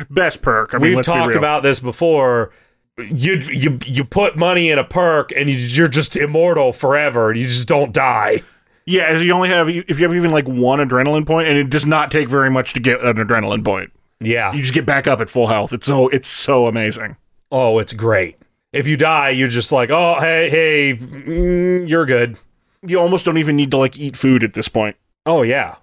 best perk, I mean, we've talked about this before. You you you put money in a perk, and you, you're just immortal forever. You just don't die. Yeah, you only have if you have even like one adrenaline point, and it does not take very much to get an adrenaline point. Yeah, you just get back up at full health. It's so it's so amazing. Oh, it's great. If you die, you're just like, oh hey hey, mm, you're good. You almost don't even need to like eat food at this point. Oh, yeah.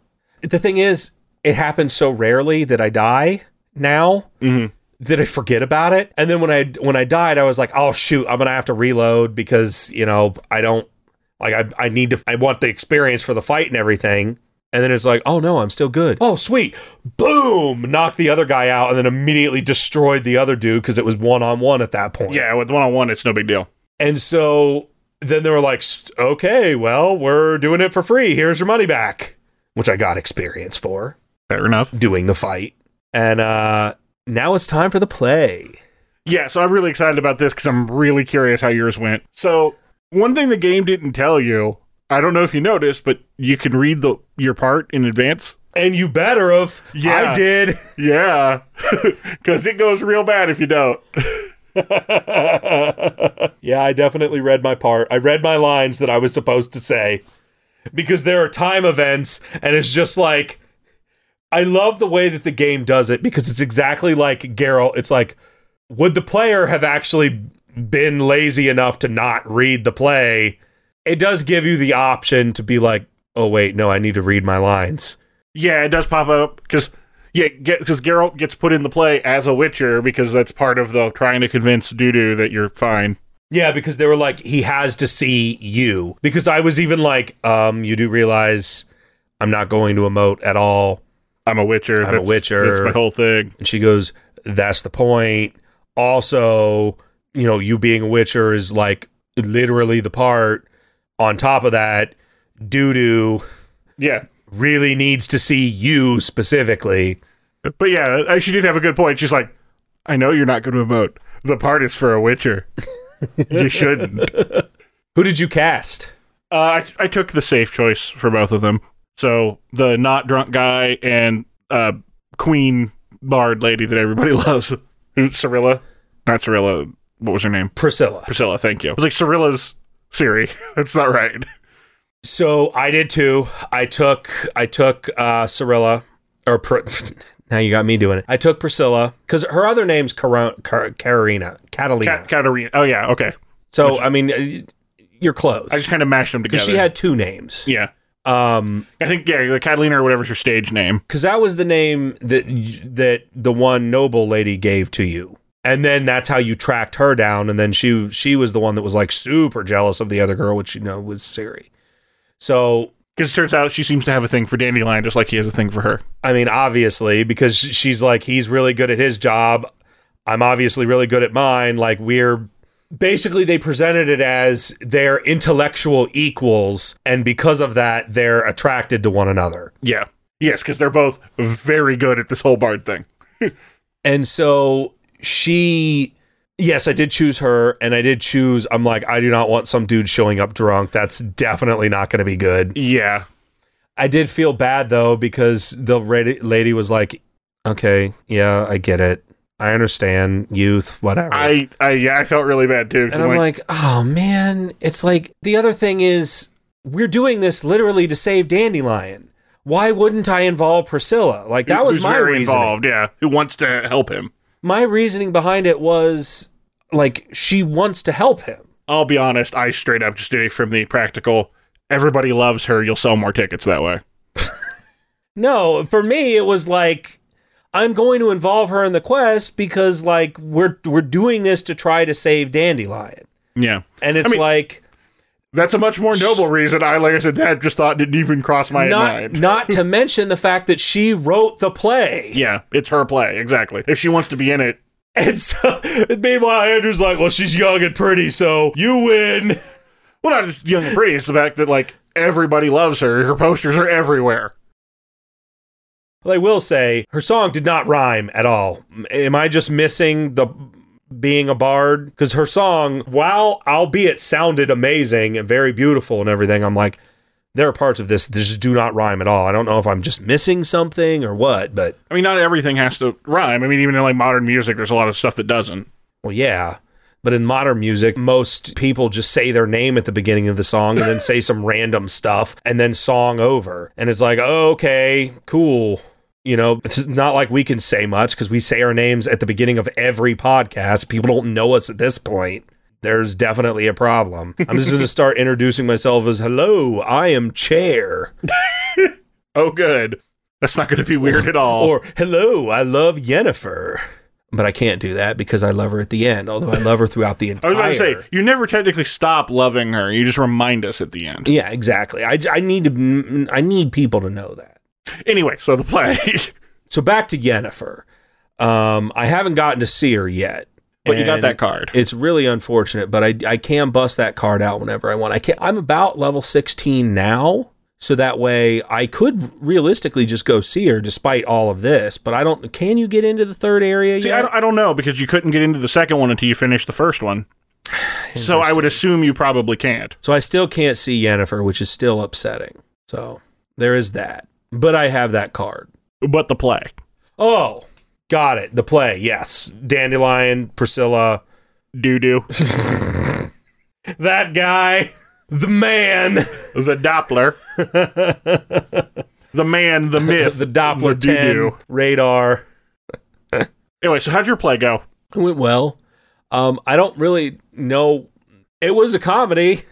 The thing is, it happens so rarely that I die now mm-hmm. that I forget about it. And then when I when I died, I was like, oh, shoot, I'm going to have to reload because, you know, I don't like I, I need to I want the experience for the fight and everything. And then it's like, oh, no, I'm still good. Oh, sweet. Boom. Knocked the other guy out and then immediately destroyed the other dude because it was one on one at that point. Yeah, with one on one, it's no big deal. And so then they were like, okay, well, we're doing it for free. Here's your money back, which I got experience for. Fair enough. Doing the fight. And uh, now it's time for the play. Yeah, so I'm really excited about this because I'm really curious how yours went. So one thing the game didn't tell you, I don't know if you noticed, but you can read the your part in advance. And you better have. Yeah. I did. Yeah, because it goes real bad if you don't. Yeah, I definitely read my part. I read my lines that I was supposed to say because there are time events and it's just like, I love the way that the game does it because it's exactly like Geralt. It's like, would the player have actually been lazy enough to not read the play? It does give you the option to be like, oh wait, no, I need to read my lines. Yeah, it does pop up because Yeah, because get, Geralt gets put in the play as a Witcher because that's part of the trying to convince Dudu that you're fine. Yeah, because they were like, he has to see you. Because I was even like, um, you do realize I'm not going to emote at all. I'm a Witcher. I'm that's, a Witcher. That's my whole thing. And she goes, that's the point. Also, you know, you being a Witcher is like literally the part. On top of that, Dudu. Yeah. Really needs to see you specifically. But yeah, she did have a good point. She's like, I know you're not going to emote. The part is for a Witcher. You shouldn't. Who did you cast? Uh, I, I took the safe choice for both of them. So the not drunk guy and uh, Queen Bard lady that everybody loves. Cirilla. Not Cirilla. What was her name? Priscilla. Priscilla, thank you. It was like Cirilla's Ciri. That's not right. So I did too. I took I took uh, Cirilla or Pr- Now you got me doing it. I took Priscilla, because her other name's Car- Car- Carolina. Catalina. Cat- Katarina. Oh, yeah, okay. So, Which, I mean, you're close. I just kind of mashed them together. Because she had two names. Yeah. Um, I think, yeah, the Catalina or whatever's her stage name. Because that was the name that that the one noble lady gave to you. And then that's how you tracked her down. And then she she was the one that was like super jealous of the other girl, which, you know, was Ciri. So... Because it turns out she seems to have a thing for Dandelion, just like he has a thing for her. I mean, obviously, because she's like, he's really good at his job. I'm obviously really good at mine. Like, we're... Basically, they presented it as they're intellectual equals, and because of that, they're attracted to one another. Yeah. Yes, because they're both very good at this whole bard thing. And so... She, yes, I did choose her, and I did choose, I'm like, I do not want some dude showing up drunk. That's definitely not going to be good. Yeah. I did feel bad, though, because the lady was like, okay, yeah, I get it. I understand. Youth, whatever. I, I yeah, I felt really bad, too. And I'm, I'm like, like, oh, man. It's like, the other thing is, we're doing this literally to save Dandelion. Why wouldn't I involve Priscilla? Like, that was my reasoning. Who's very involved, yeah. Who wants to help him. My reasoning behind it was, like, she wants to help him. I'll be honest, I straight up just did it from the practical, everybody loves her, you'll sell more tickets that way. No, for me, it was like, I'm going to involve her in the quest because, like, we're we're doing this to try to save Dandelion. Yeah. And it's I mean, like... That's a much more noble she, reason. I, like I said, that just thought didn't even cross my not, mind. Not to mention the fact that she wrote the play. Yeah, it's her play, exactly. If she wants to be in it. And so, meanwhile, Andrew's like, well, she's young and pretty, so you win. Well, not just young and pretty. It's the fact that, like, everybody loves her. Her posters are everywhere. Well, I will say, her song did not rhyme at all. Am I just missing the... being a bard, because her song, while albeit sounded amazing and very beautiful and everything, I'm like, there are parts of this that just do not rhyme at all. I don't know if I'm just missing something or what, but I mean, not everything has to rhyme. I mean, even in like modern music, there's a lot of stuff that doesn't. Well, yeah, but in modern music, most people just say their name at the beginning of the song and then say some random stuff and then song over, and it's like, oh, okay, cool. You know, it's not like we can say much because we say our names at the beginning of every podcast. People don't know us at this point. There's definitely a problem. I'm just going to start introducing myself as, hello, I am Chair. Oh, good. That's not going to be weird at all. Or, hello, I love Yennefer. But I can't do that because I love her at the end, although I love her throughout the entire... I was going to say, you never technically stop loving her. You just remind us at the end. Yeah, exactly. I, I need to, I need people to know that. Anyway, so the play. So back to Yennefer. Um, I haven't gotten to see her yet. But you got that card. It's really unfortunate, but I I can bust that card out whenever I want. I can't, I'm about level sixteen now, so that way I could realistically just go see her despite all of this, but I don't... Can you get into the third area see, yet? I don't, I don't know, because you couldn't get into the second one until you finished the first one. So I would assume you probably can't. So I still can't see Yennefer, which is still upsetting. So there is that. But I have that card. But the play. Oh, got it. The play, yes. Dandelion, Priscilla. Dudu. That guy. The man. The Doppler. The man, the myth. The Doppler the ten. Radar. Anyway, so how'd your play go? It went well. Um, I don't really know. It was a comedy.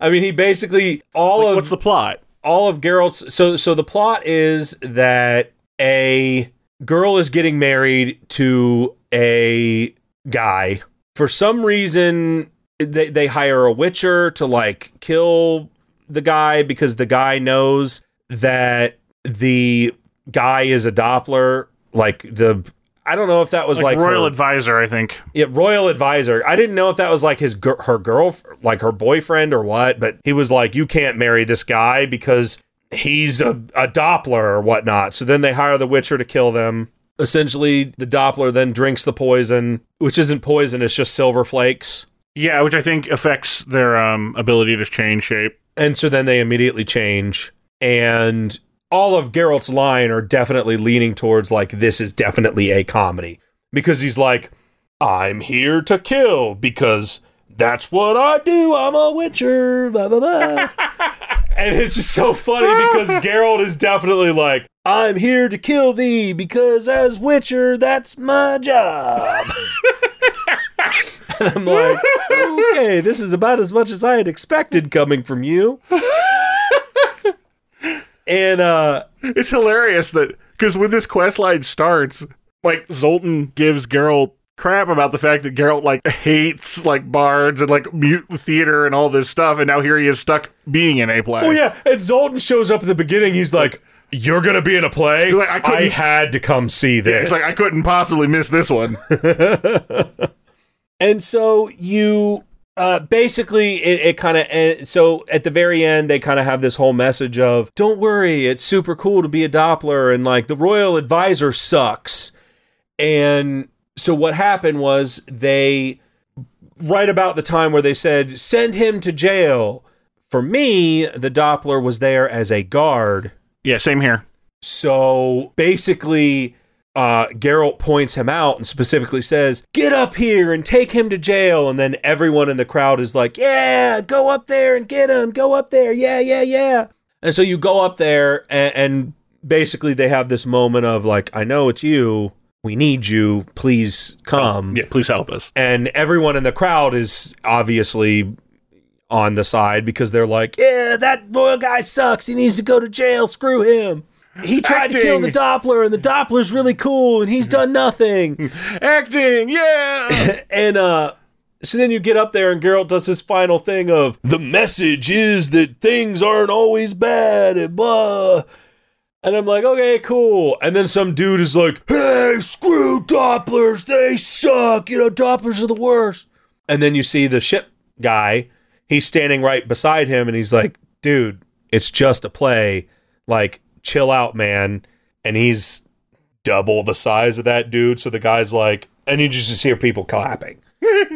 I mean, he basically... all like, of what's the plot? All of Geralt's... So, so the plot is that a girl is getting married to a guy. For some reason, they, they hire a witcher to, like, kill the guy because the guy knows that the guy is a Doppler. Like, the... I don't know if that was, like... like royal her, advisor, I think. Yeah, royal advisor. I didn't know if that was, like, his her girl, like, her boyfriend or what, but he was like, you can't marry this guy because he's a, a Doppler or whatnot. So then they hire the Witcher to kill them. Essentially, the Doppler then drinks the poison, which isn't poison, it's just silver flakes. Yeah, which I think affects their um, ability to change shape. And so then they immediately change, and... all of Geralt's line are definitely leaning towards, like, this is definitely a comedy. Because he's like, I'm here to kill, because that's what I do, I'm a witcher, blah, blah, blah. And it's just so funny, because Geralt is definitely like, I'm here to kill thee because as Witcher, that's my job. And I'm like, okay, this is about as much as I had expected coming from you. And uh, it's hilarious that, because when this quest line starts, like, Zoltan gives Geralt crap about the fact that Geralt, like, hates, like, bards and, like, mute theater and all this stuff, and now here he is stuck being in a play. Oh, yeah, and Zoltan shows up at the beginning, he's like, you're gonna be in a play? Like, I, I had to come see this. He's like, I couldn't possibly miss this one. And so you, uh, basically, it, it kind of, so at the very end, they kind of have this whole message of, don't worry, it's super cool to be a Doppler, and, like, the royal advisor sucks. And so what happened was they, right about the time where they said, send him to jail. For me, the Doppler was there as a guard. Yeah, same here. So basically, uh, Geralt points him out and specifically says, get up here and take him to jail. And then everyone in the crowd is like, yeah, go up there and get him. Go up there. Yeah, yeah, yeah. And so you go up there and, and basically they have this moment of like, I know it's you. We need you. Please come. Yeah, please help us. And everyone in the crowd is obviously on the side because they're like, yeah, that royal guy sucks. He needs to go to jail. Screw him. He tried Acting. to kill the Doppler, and the Doppler's really cool, and he's done nothing. Acting, yeah. And uh, so then you get up there, and Geralt does his final thing of, the message is that things aren't always bad, and blah. And I'm like, okay, cool. And then some dude is like, hey, screw Dopplers. They suck. You know, Dopplers are the worst. And then you see the ship guy. He's standing right beside him, and he's like, dude, it's just a play. Like, chill out, man. And he's double the size of that dude. So the guy's like, and you just hear people clapping.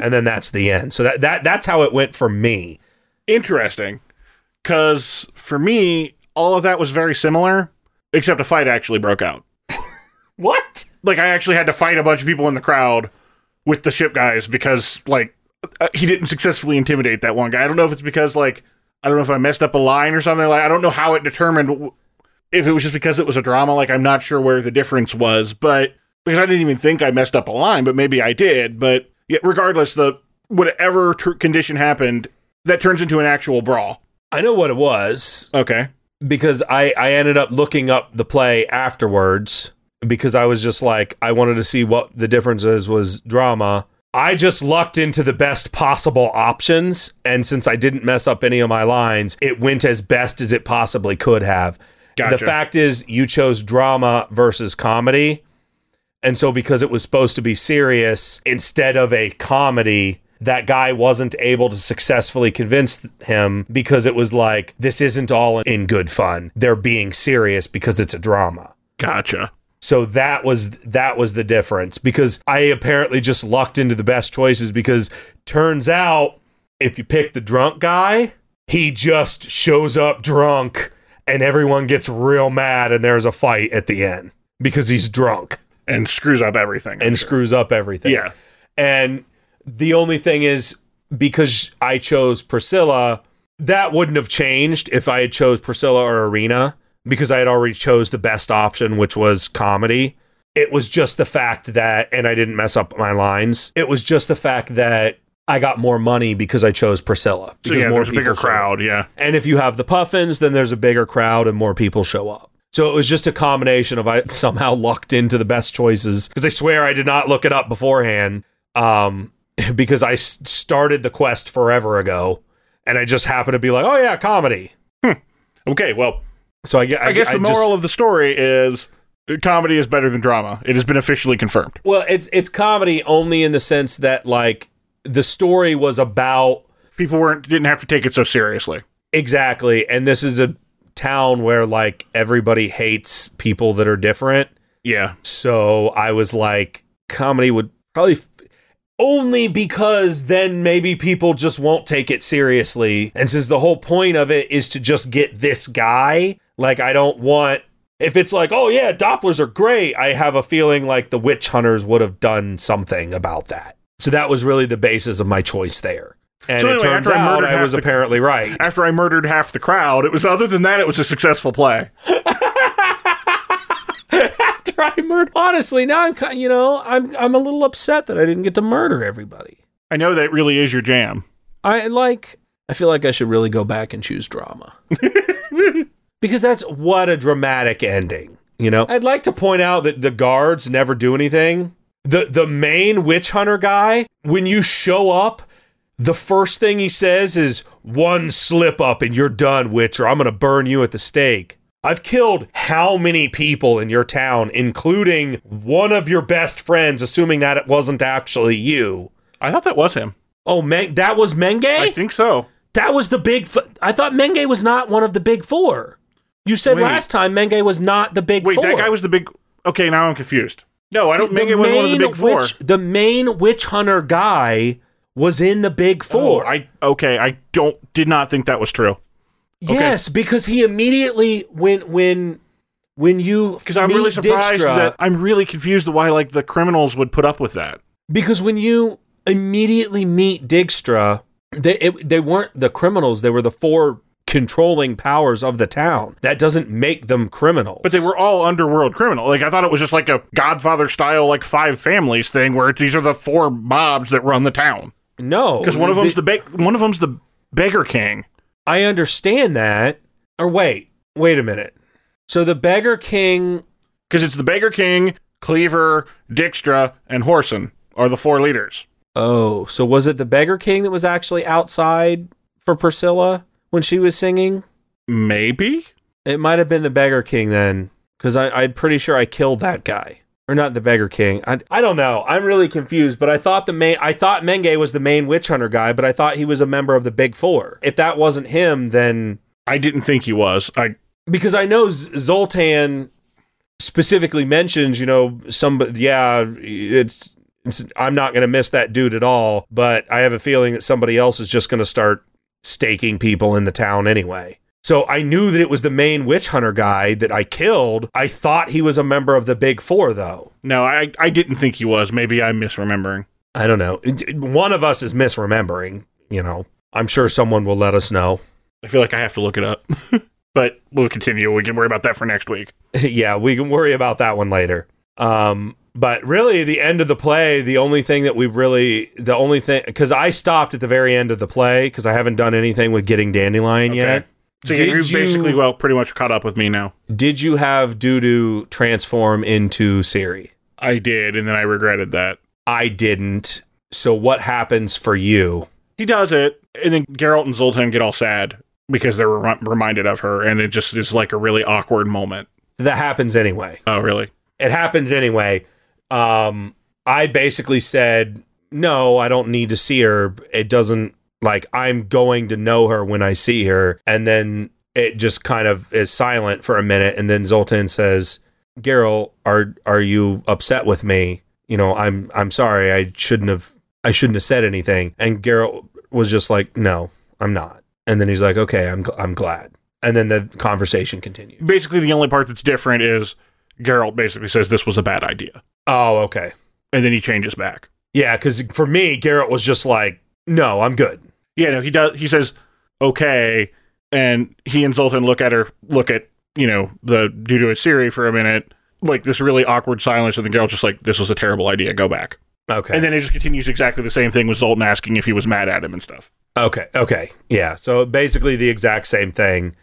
And then that's the end. So that, that that's how it went for me. Interesting. Because for me, all of that was very similar. Except a fight actually broke out. What? Like, I actually had to fight a bunch of people in the crowd with the ship guys because, like, uh, he didn't successfully intimidate that one guy. I don't know if it's because, like, I don't know if I messed up a line or something. Like, I don't know how it determined w- if it was just because it was a drama. Like, I'm not sure where the difference was, but because I didn't even think I messed up a line, but maybe I did. But yeah, regardless, the whatever tr- condition happened, that turns into an actual brawl. I know what it was. Okay. Because I, I ended up looking up the play afterwards because I was just like, I wanted to see what the differences was drama. I just lucked into the best possible options. And since I didn't mess up any of my lines, it went as best as it possibly could have. Gotcha. The fact is you chose drama versus comedy. And so because it was supposed to be serious instead of a comedy, that guy wasn't able to successfully convince him because it was like, this isn't all in good fun. They're being serious because it's a drama. Gotcha. So that was that was the difference because I apparently just lucked into the best choices because turns out if you pick the drunk guy, he just shows up drunk and everyone gets real mad and there's a fight at the end because he's drunk. And screws up everything. And sure. screws up everything. Yeah. And the only thing is, because I chose Priscilla, that wouldn't have changed if I had chose Priscilla or Arena, because I had already chose the best option, which was comedy. It was just the fact that, and I didn't mess up my lines, it was just the fact that I got more money because I chose Priscilla. Because so yeah, more there's a bigger crowd, yeah. And if you have the Puffins, then there's a bigger crowd and more people show up. So it was just a combination of I somehow lucked into the best choices, because I swear I did not look it up beforehand. Um... Because I started the quest forever ago, and I just happened to be like, oh, yeah, comedy. Hmm. Okay, well, so I, I, I guess the I moral just, of the story is comedy is better than drama. It has been officially confirmed. Well, it's it's comedy only in the sense that, like, the story was about... People weren't didn't have to take it so seriously. Exactly, and this is a town where, like, everybody hates people that are different. Yeah. So I was like, comedy would probably... Only because then maybe people just won't take it seriously. And since the whole point of it is to just get this guy, like I don't want, if it's like, oh yeah, Dopplers are great. I have a feeling like the witch hunters would have done something about that. So that was really the basis of my choice there. And so anyway, it turns out I, I was the, apparently right. After I murdered half the crowd, it was other than that, it was a successful play. I murdered. Honestly, now I'm, you know, I'm I'm a little upset that I didn't get to murder everybody. I know that really is your jam. I like. I feel like I should really go back and choose drama because that's what a dramatic ending. You know, I'd like to point out that the guards never do anything. The the main witch hunter guy, when you show up, the first thing he says is, one slip up and you're done, Witcher. I'm going to burn you at the stake. I've killed how many people in your town, including one of your best friends, assuming that it wasn't actually you. I thought that was him. Oh, Men- that was Menge? I think so. That was the big... F- I thought Menge was not one of the big four. You said Wait. last time Menge was not the big Wait, four. Wait, that guy was the big... Okay, now I'm confused. No, I don't think it was one of the big four. Witch, the main witch hunter guy was in the big four. Oh, I okay, I don't did not think that was true. Okay. Yes, because he immediately when when when you because I'm really surprised Dijkstra, that I'm really confused why like the criminals would put up with that. Because when you immediately meet Dijkstra, they it, they weren't the criminals; they were the four controlling powers of the town. That doesn't make them criminals. But they were all underworld criminal. Like, I thought it was just like a Godfather style, like Five Families thing, where these are the four mobs that run the town. No, because one of them's the, the ba- one of them's the beggar king. I understand that. Or wait, wait a minute. So the beggar king, because it's the beggar king, Cleaver, Dijkstra, and Whoreson are the four leaders. Oh, so was it the beggar king that was actually outside for Priscilla when she was singing? Maybe it might have been the beggar king then, because I'm pretty sure I killed that guy. Or not the beggar king. I, I don't know. I'm really confused, but I thought the main, I thought Menge was the main witch hunter guy, but I thought he was a member of the big four. If that wasn't him, then... I didn't think he was. I Because I know Z- Zoltan specifically mentions, you know, somebody, yeah, it's, it's I'm not going to miss that dude at all, but I have a feeling that somebody else is just going to start staking people in the town anyway. So I knew that it was the main witch hunter guy that I killed. I thought he was a member of the big four, though. No, I, I didn't think he was. Maybe I'm misremembering. I don't know. One of us is misremembering, you know. I'm sure someone will let us know. I feel like I have to look it up. But we'll continue. We can worry about that for next week. Yeah, we can worry about that one later. Um, but really, the end of the play, the only thing that we really... The only thing... Because I stopped at the very end of the play, because I haven't done anything with getting Dandelion okay. yet. So yeah, you're basically, you, well, pretty much caught up with me now. Did you have Dudu transform into Ciri? I did, and then I regretted that. I didn't. So what happens for you? He does it, and then Geralt and Zoltan get all sad because they're re- reminded of her, and it just is like a really awkward moment. That happens anyway. Oh, really? It happens anyway. Um, I basically said, no, I don't need to see her. It doesn't. Like, I'm going to know her when I see her. And then it just kind of is silent for a minute. And then Zoltan says, Geralt, are are you upset with me? You know, I'm I'm sorry. I shouldn't have I shouldn't have said anything. And Geralt was just like, no, I'm not. And then he's like, okay, I'm I'm glad. And then the conversation continues. Basically, the only part that's different is Geralt basically says this was a bad idea. Oh, okay. And then he changes back. Yeah, because for me, Geralt was just like, no, I'm good. Yeah, no, he does. He says, okay, and he and Zoltan look at her, look at, you know, the Dudu and Ciri for a minute, like this really awkward silence, and the girl's just like, this was a terrible idea, go back. Okay. And then it just continues exactly the same thing with Zoltan asking if he was mad at him and stuff. Okay, okay, yeah, so basically the exact same thing.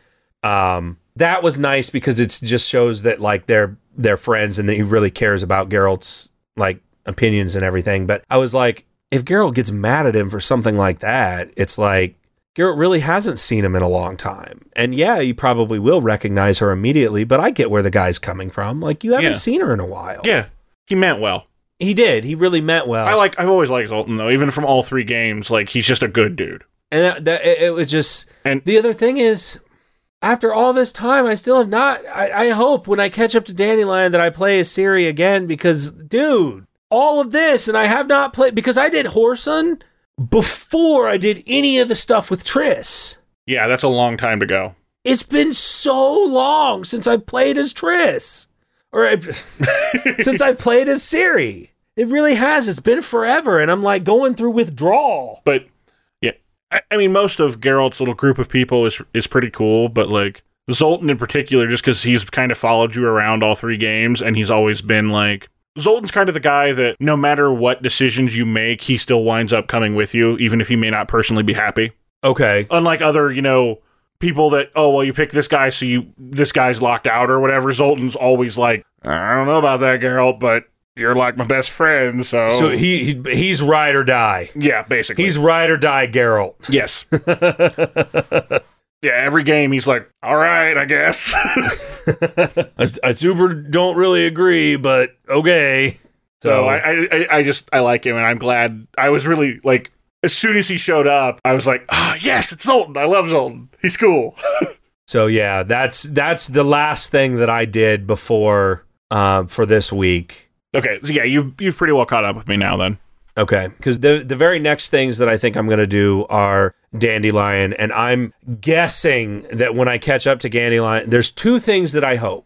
Um, that was nice because it just shows that, like, they're, they're friends and that he really cares about Geralt's, like, opinions and everything, but I was like, if Geralt gets mad at him for something like that, it's like, Geralt really hasn't seen him in a long time. And yeah, you probably will recognize her immediately, but I get where the guy's coming from. Like, you haven't yeah. seen her in a while. Yeah, he meant well. He did. He really meant well. I like, I've always liked Zoltan, though, even from all three games. Like, he's just a good dude. And that, that, it, it was just... And the other thing is, after all this time, I still have not... I, I hope when I catch up to Dandelion that I play as Ciri again, because, dude... all of this, and I have not played, because I did Whoreson before I did any of the stuff with Triss. Yeah, that's a long time to go. It's been so long since I played as Triss. Or I, since I played as Ciri. It really has. It's been forever, and I'm, like, going through withdrawal. But, yeah, I, I mean, most of Geralt's little group of people is is pretty cool, but, like, Zoltan in particular, just because he's kind of followed you around all three games, and he's always been like, Zoltan's kind of the guy that no matter what decisions you make, he still winds up coming with you, even if he may not personally be happy. Okay. Unlike other, you know, people that, oh, well, you pick this guy, so you this guy's locked out or whatever. Zoltan's always like, I don't know about that, girl, but you're like my best friend, so... So he, he he's ride or die. Yeah, basically. He's ride or die, Geralt. Yes. Yeah, every game he's like, all right, I guess. I, I super don't really agree, but okay. So, so I, I I just, I like him, and I'm glad. I was really, like, as soon as he showed up, I was like, oh, yes, it's Zoltan. I love Zoltan. He's cool. So yeah, that's that's the last thing that I did before, uh, for this week. Okay, so yeah, you've, you've pretty well caught up with me now, then. Okay, because the, the very next things that I think I'm going to do are Dandelion, and I'm guessing that when I catch up to Dandelion, there's two things that I hope.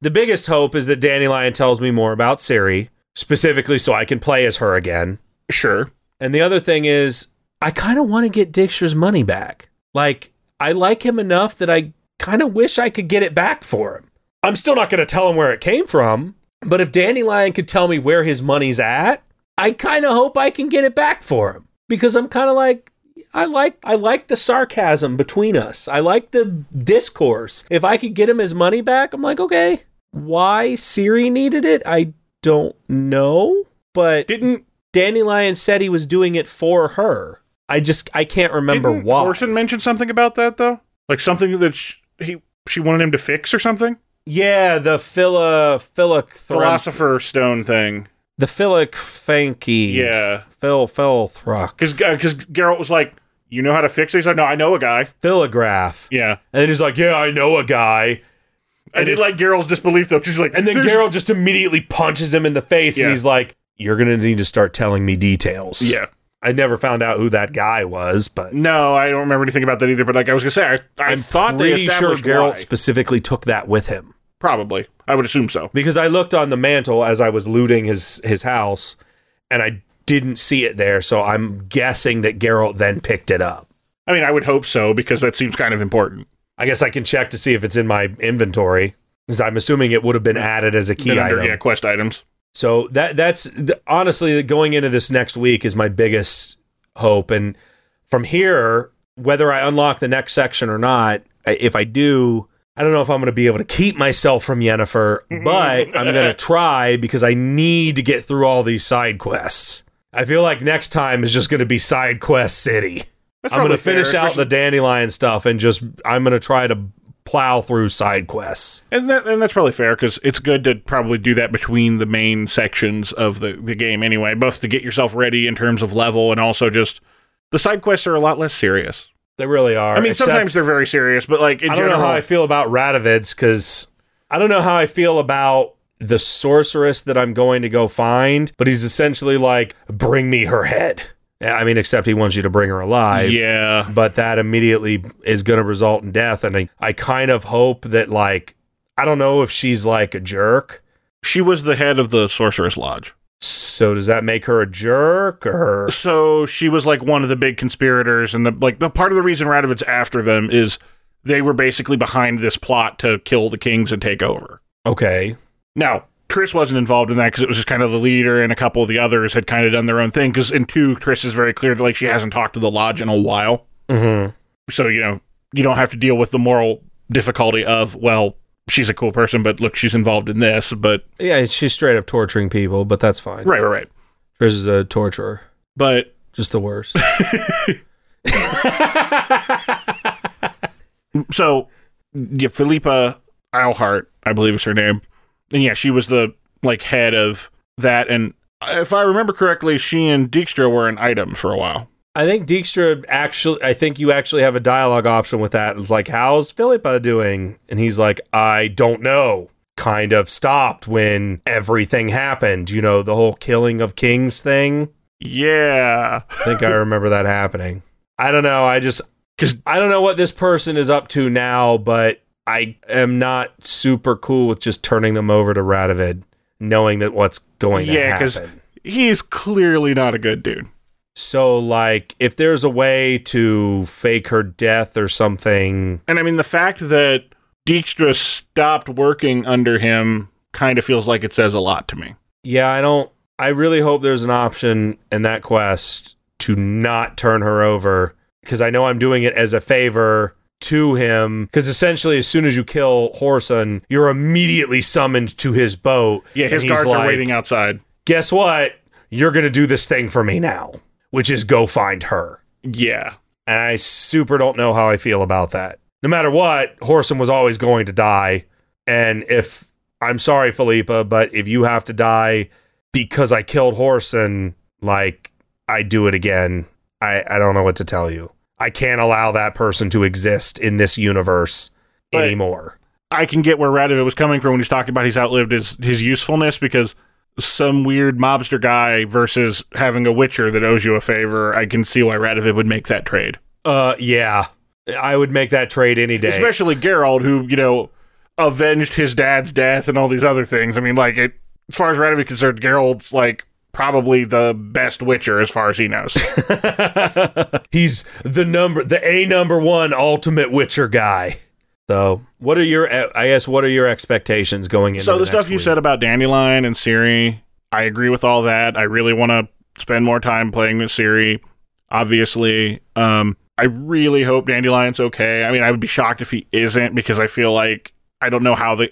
The biggest hope is that Dandelion tells me more about Ciri, specifically so I can play as her again. Sure. And the other thing is, I kind of want to get Dijkstra's money back. Like, I like him enough that I kind of wish I could get it back for him. I'm still not going to tell him where it came from. But if Dandelion could tell me where his money's at, I kind of hope I can get it back for him, because I'm kind of like, I like, I like the sarcasm between us. I like the discourse. If I could get him his money back, I'm like, okay. Why Ciri needed it, I don't know, but didn't Dandelion said he was doing it for her. I just, I can't remember didn't why. Whoreson mentioned something about that though, like something that she, he she wanted him to fix or something. Yeah, the phila, phila philosopher stone thing. The philic fanky. Yeah. Phil, Phil Throck. Because Geralt was like, you know how to fix it? He's like, no, I know a guy. Philograph. Yeah. And then he's like, yeah, I know a guy. And I did like Geralt's disbelief, though. He's like, and then Geralt just immediately punches him in the face, yeah. And he's like, you're going to need to start telling me details. Yeah. I never found out who that guy was, but no, I don't remember anything about that either. But like I was gonna say, I, I I'm thought they established sure Geralt why. Specifically took that with him. Probably, I would assume so, because I looked on the mantle as I was looting his his house, and I didn't see it there. So I'm guessing that Geralt then picked it up. I mean, I would hope so, because that seems kind of important. I guess I can check to see if it's in my inventory, because I'm assuming it would have been added as a key under, item. Yeah, quest items. So that that's honestly going into this next week is my biggest hope. And from here, whether I unlock the next section or not, if I do, I don't know if I'm going to be able to keep myself from Yennefer, but I'm going to try, because I need to get through all these side quests. I feel like next time is just going to be side quest city. That's I'm going to finish fair, out the Dandelion stuff and just I'm going to try to plow through side quests. And that and that's probably fair, because it's good to probably do that between the main sections of the, the game anyway, both to get yourself ready in terms of level, and also just the side quests are a lot less serious. They really are. I mean, except, sometimes they're very serious, but like in I don't general, know how I feel about Radovid's, because I don't know how I feel about the sorceress that I'm going to go find, but he's essentially like, bring me her head. I mean, except he wants you to bring her alive. Yeah. But that immediately is going to result in death. And I, I kind of hope that, like, I don't know if she's, like, a jerk. She was the head of the Sorceress Lodge. So does that make her a jerk? Or so she was, like, one of the big conspirators. And, the like, the part of the reason Radovid's after them is they were basically behind this plot to kill the kings and take over. Okay. Now, Triss wasn't involved in that, because it was just kind of the leader, and a couple of the others had kind of done their own thing. Because in two, Triss is very clear that like she hasn't talked to the Lodge in a while. Mm-hmm. So, you know, you don't have to deal with the moral difficulty of, well, she's a cool person, but look, she's involved in this. But yeah, she's straight up torturing people, but that's fine. Right, right, right. Triss is a torturer. But just the worst. So, yeah, Philippa Eilhart, I believe is her name. And yeah, she was the, like, head of that. And if I remember correctly, she and Dijkstra were an item for a while. I think Dijkstra actually, I think you actually have a dialogue option with that. It's like, how's Philippa doing? And he's like, I don't know. Kind of stopped when everything happened. You know, the whole killing of kings thing. Yeah. I think I remember that happening. I don't know. I just, because I don't know what this person is up to now, but I am not super cool with just turning them over to Radovid, knowing that what's going to yeah, happen. Yeah, because he's clearly not a good dude. So, like, if there's a way to fake her death or something... And, I mean, the fact that Dijkstra stopped working under him kind of feels like it says a lot to me. Yeah, I don't... I really hope there's an option in that quest to not turn her over, because I know I'm doing it as a favor to him, because essentially as soon as you kill Whoreson, you're immediately summoned to his boat. Yeah, his guards like, are waiting outside. Guess what? You're going to do this thing for me now, which is go find her. Yeah. And I super don't know how I feel about that. No matter what, Whoreson was always going to die. And if... I'm sorry, Philippa, but if you have to die because I killed Whoreson, like, I do it again. I, I don't know what to tell you. I can't allow that person to exist in this universe but anymore. I can get where Radovid was coming from when he's talking about he's outlived his, his usefulness, because some weird mobster guy versus having a witcher that owes you a favor, I can see why Radovid would make that trade. Uh, yeah. I would make that trade any day. Especially Geralt, who, you know, avenged his dad's death and all these other things. I mean, like, it, as far as Radovid is concerned, Geralt's, like, probably the best witcher as far as he knows. He's the number the a number one ultimate witcher guy. So what are your I guess what are your expectations going into so the, the stuff next you week? Said about Dandelion and Ciri, I agree with all that. I really want to spend more time playing with Ciri, obviously. um I really hope Dandelion's okay. I mean, I would be shocked if he isn't, because I feel like I don't know how the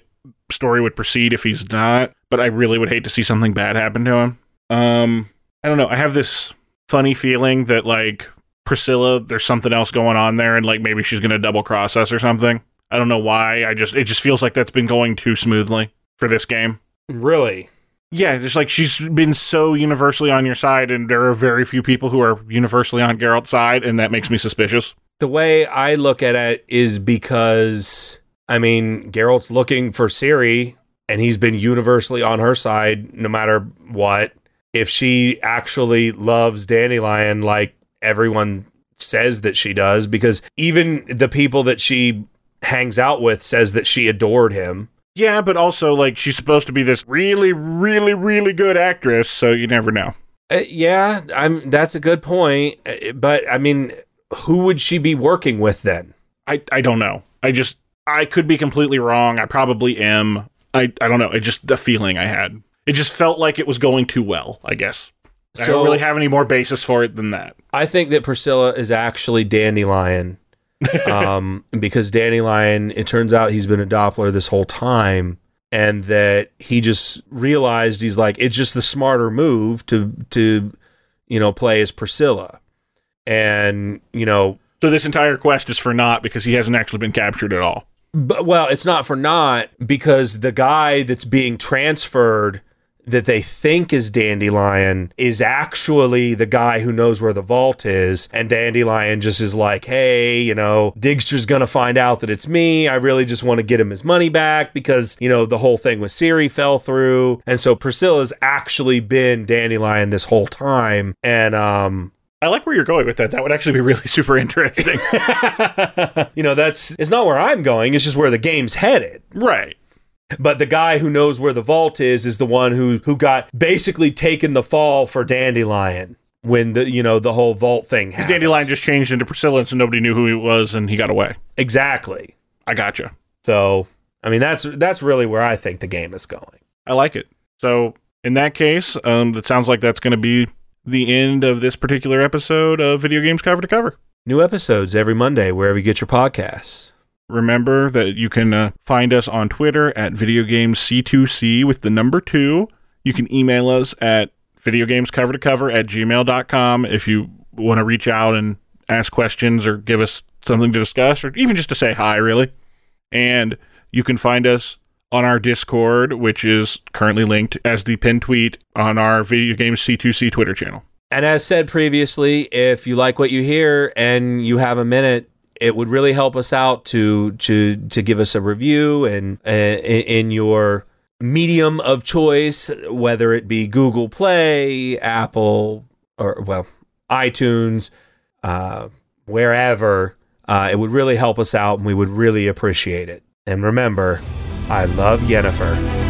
story would proceed if he's not, but I really would hate to see something bad happen to him. Um, I don't know. I have this funny feeling that, like, Priscilla, there's something else going on there, and, like, maybe she's going to double cross us or something. I don't know why. I just, it just feels like that's been going too smoothly for this game. Really? Yeah. Just like she's been so universally on your side, and there are very few people who are universally on Geralt's side, and that makes me suspicious. The way I look at it is because, I mean, Geralt's looking for Ciri, and he's been universally on her side no matter what. If she actually loves Dandelion like everyone says that she does, because even the people that she hangs out with says that she adored him. Yeah, but also, like, she's supposed to be this really, really, really good actress, so you never know. Uh, yeah, I'm. That's a good point, but, I mean, who would she be working with then? I, I don't know. I just, I could be completely wrong. I probably am. I, I don't know. It's just the feeling I had. It just felt like it was going too well, I guess. So, I don't really have any more basis for it than that. I think that Priscilla is actually Dandelion, um, because Dandelion, it turns out he's been a Doppler this whole time, and that he just realized, he's like, it's just the smarter move to, to you know, play as Priscilla. And, you know... So this entire quest is for naught because he hasn't actually been captured at all. But, well, it's not for naught, because the guy that's being transferred that they think is Dandelion is actually the guy who knows where the vault is, and Dandelion just is like, hey, you know, Dijkstra's gonna find out that it's me, I really just want to get him his money back, because, you know, the whole thing with Ciri fell through, and so Priscilla's actually been Dandelion this whole time, and, um... I like where you're going with that. That would actually be really super interesting. You know, that's... It's not where I'm going, it's just where the game's headed. Right. But the guy who knows where the vault is is the one who who got basically taken the fall for Dandelion when the, you know, the whole vault thing happened. Dandelion just changed into Priscilla, so nobody knew who he was, and he got away. Exactly. I gotcha. So, I mean, that's that's really where I think the game is going. I like it. So, in that case, um, it sounds like that's going to be the end of this particular episode of Video Games Cover to Cover. New episodes every Monday, wherever you get your podcasts. Remember that you can uh, find us on Twitter at Video Games C two C with the number two. You can email us at Video Games Cover to Cover at gmail dot com if you want to reach out and ask questions or give us something to discuss, or even just to say hi, really. And you can find us on our Discord, which is currently linked as the pinned tweet on our Video Games C two C Twitter channel. And as said previously, if you like what you hear and you have a minute, it would really help us out to to to give us a review and uh, in your medium of choice, whether it be Google Play, Apple, or, well, iTunes, uh, wherever. Uh, it would really help us out, and we would really appreciate it. And remember, I love Yennefer.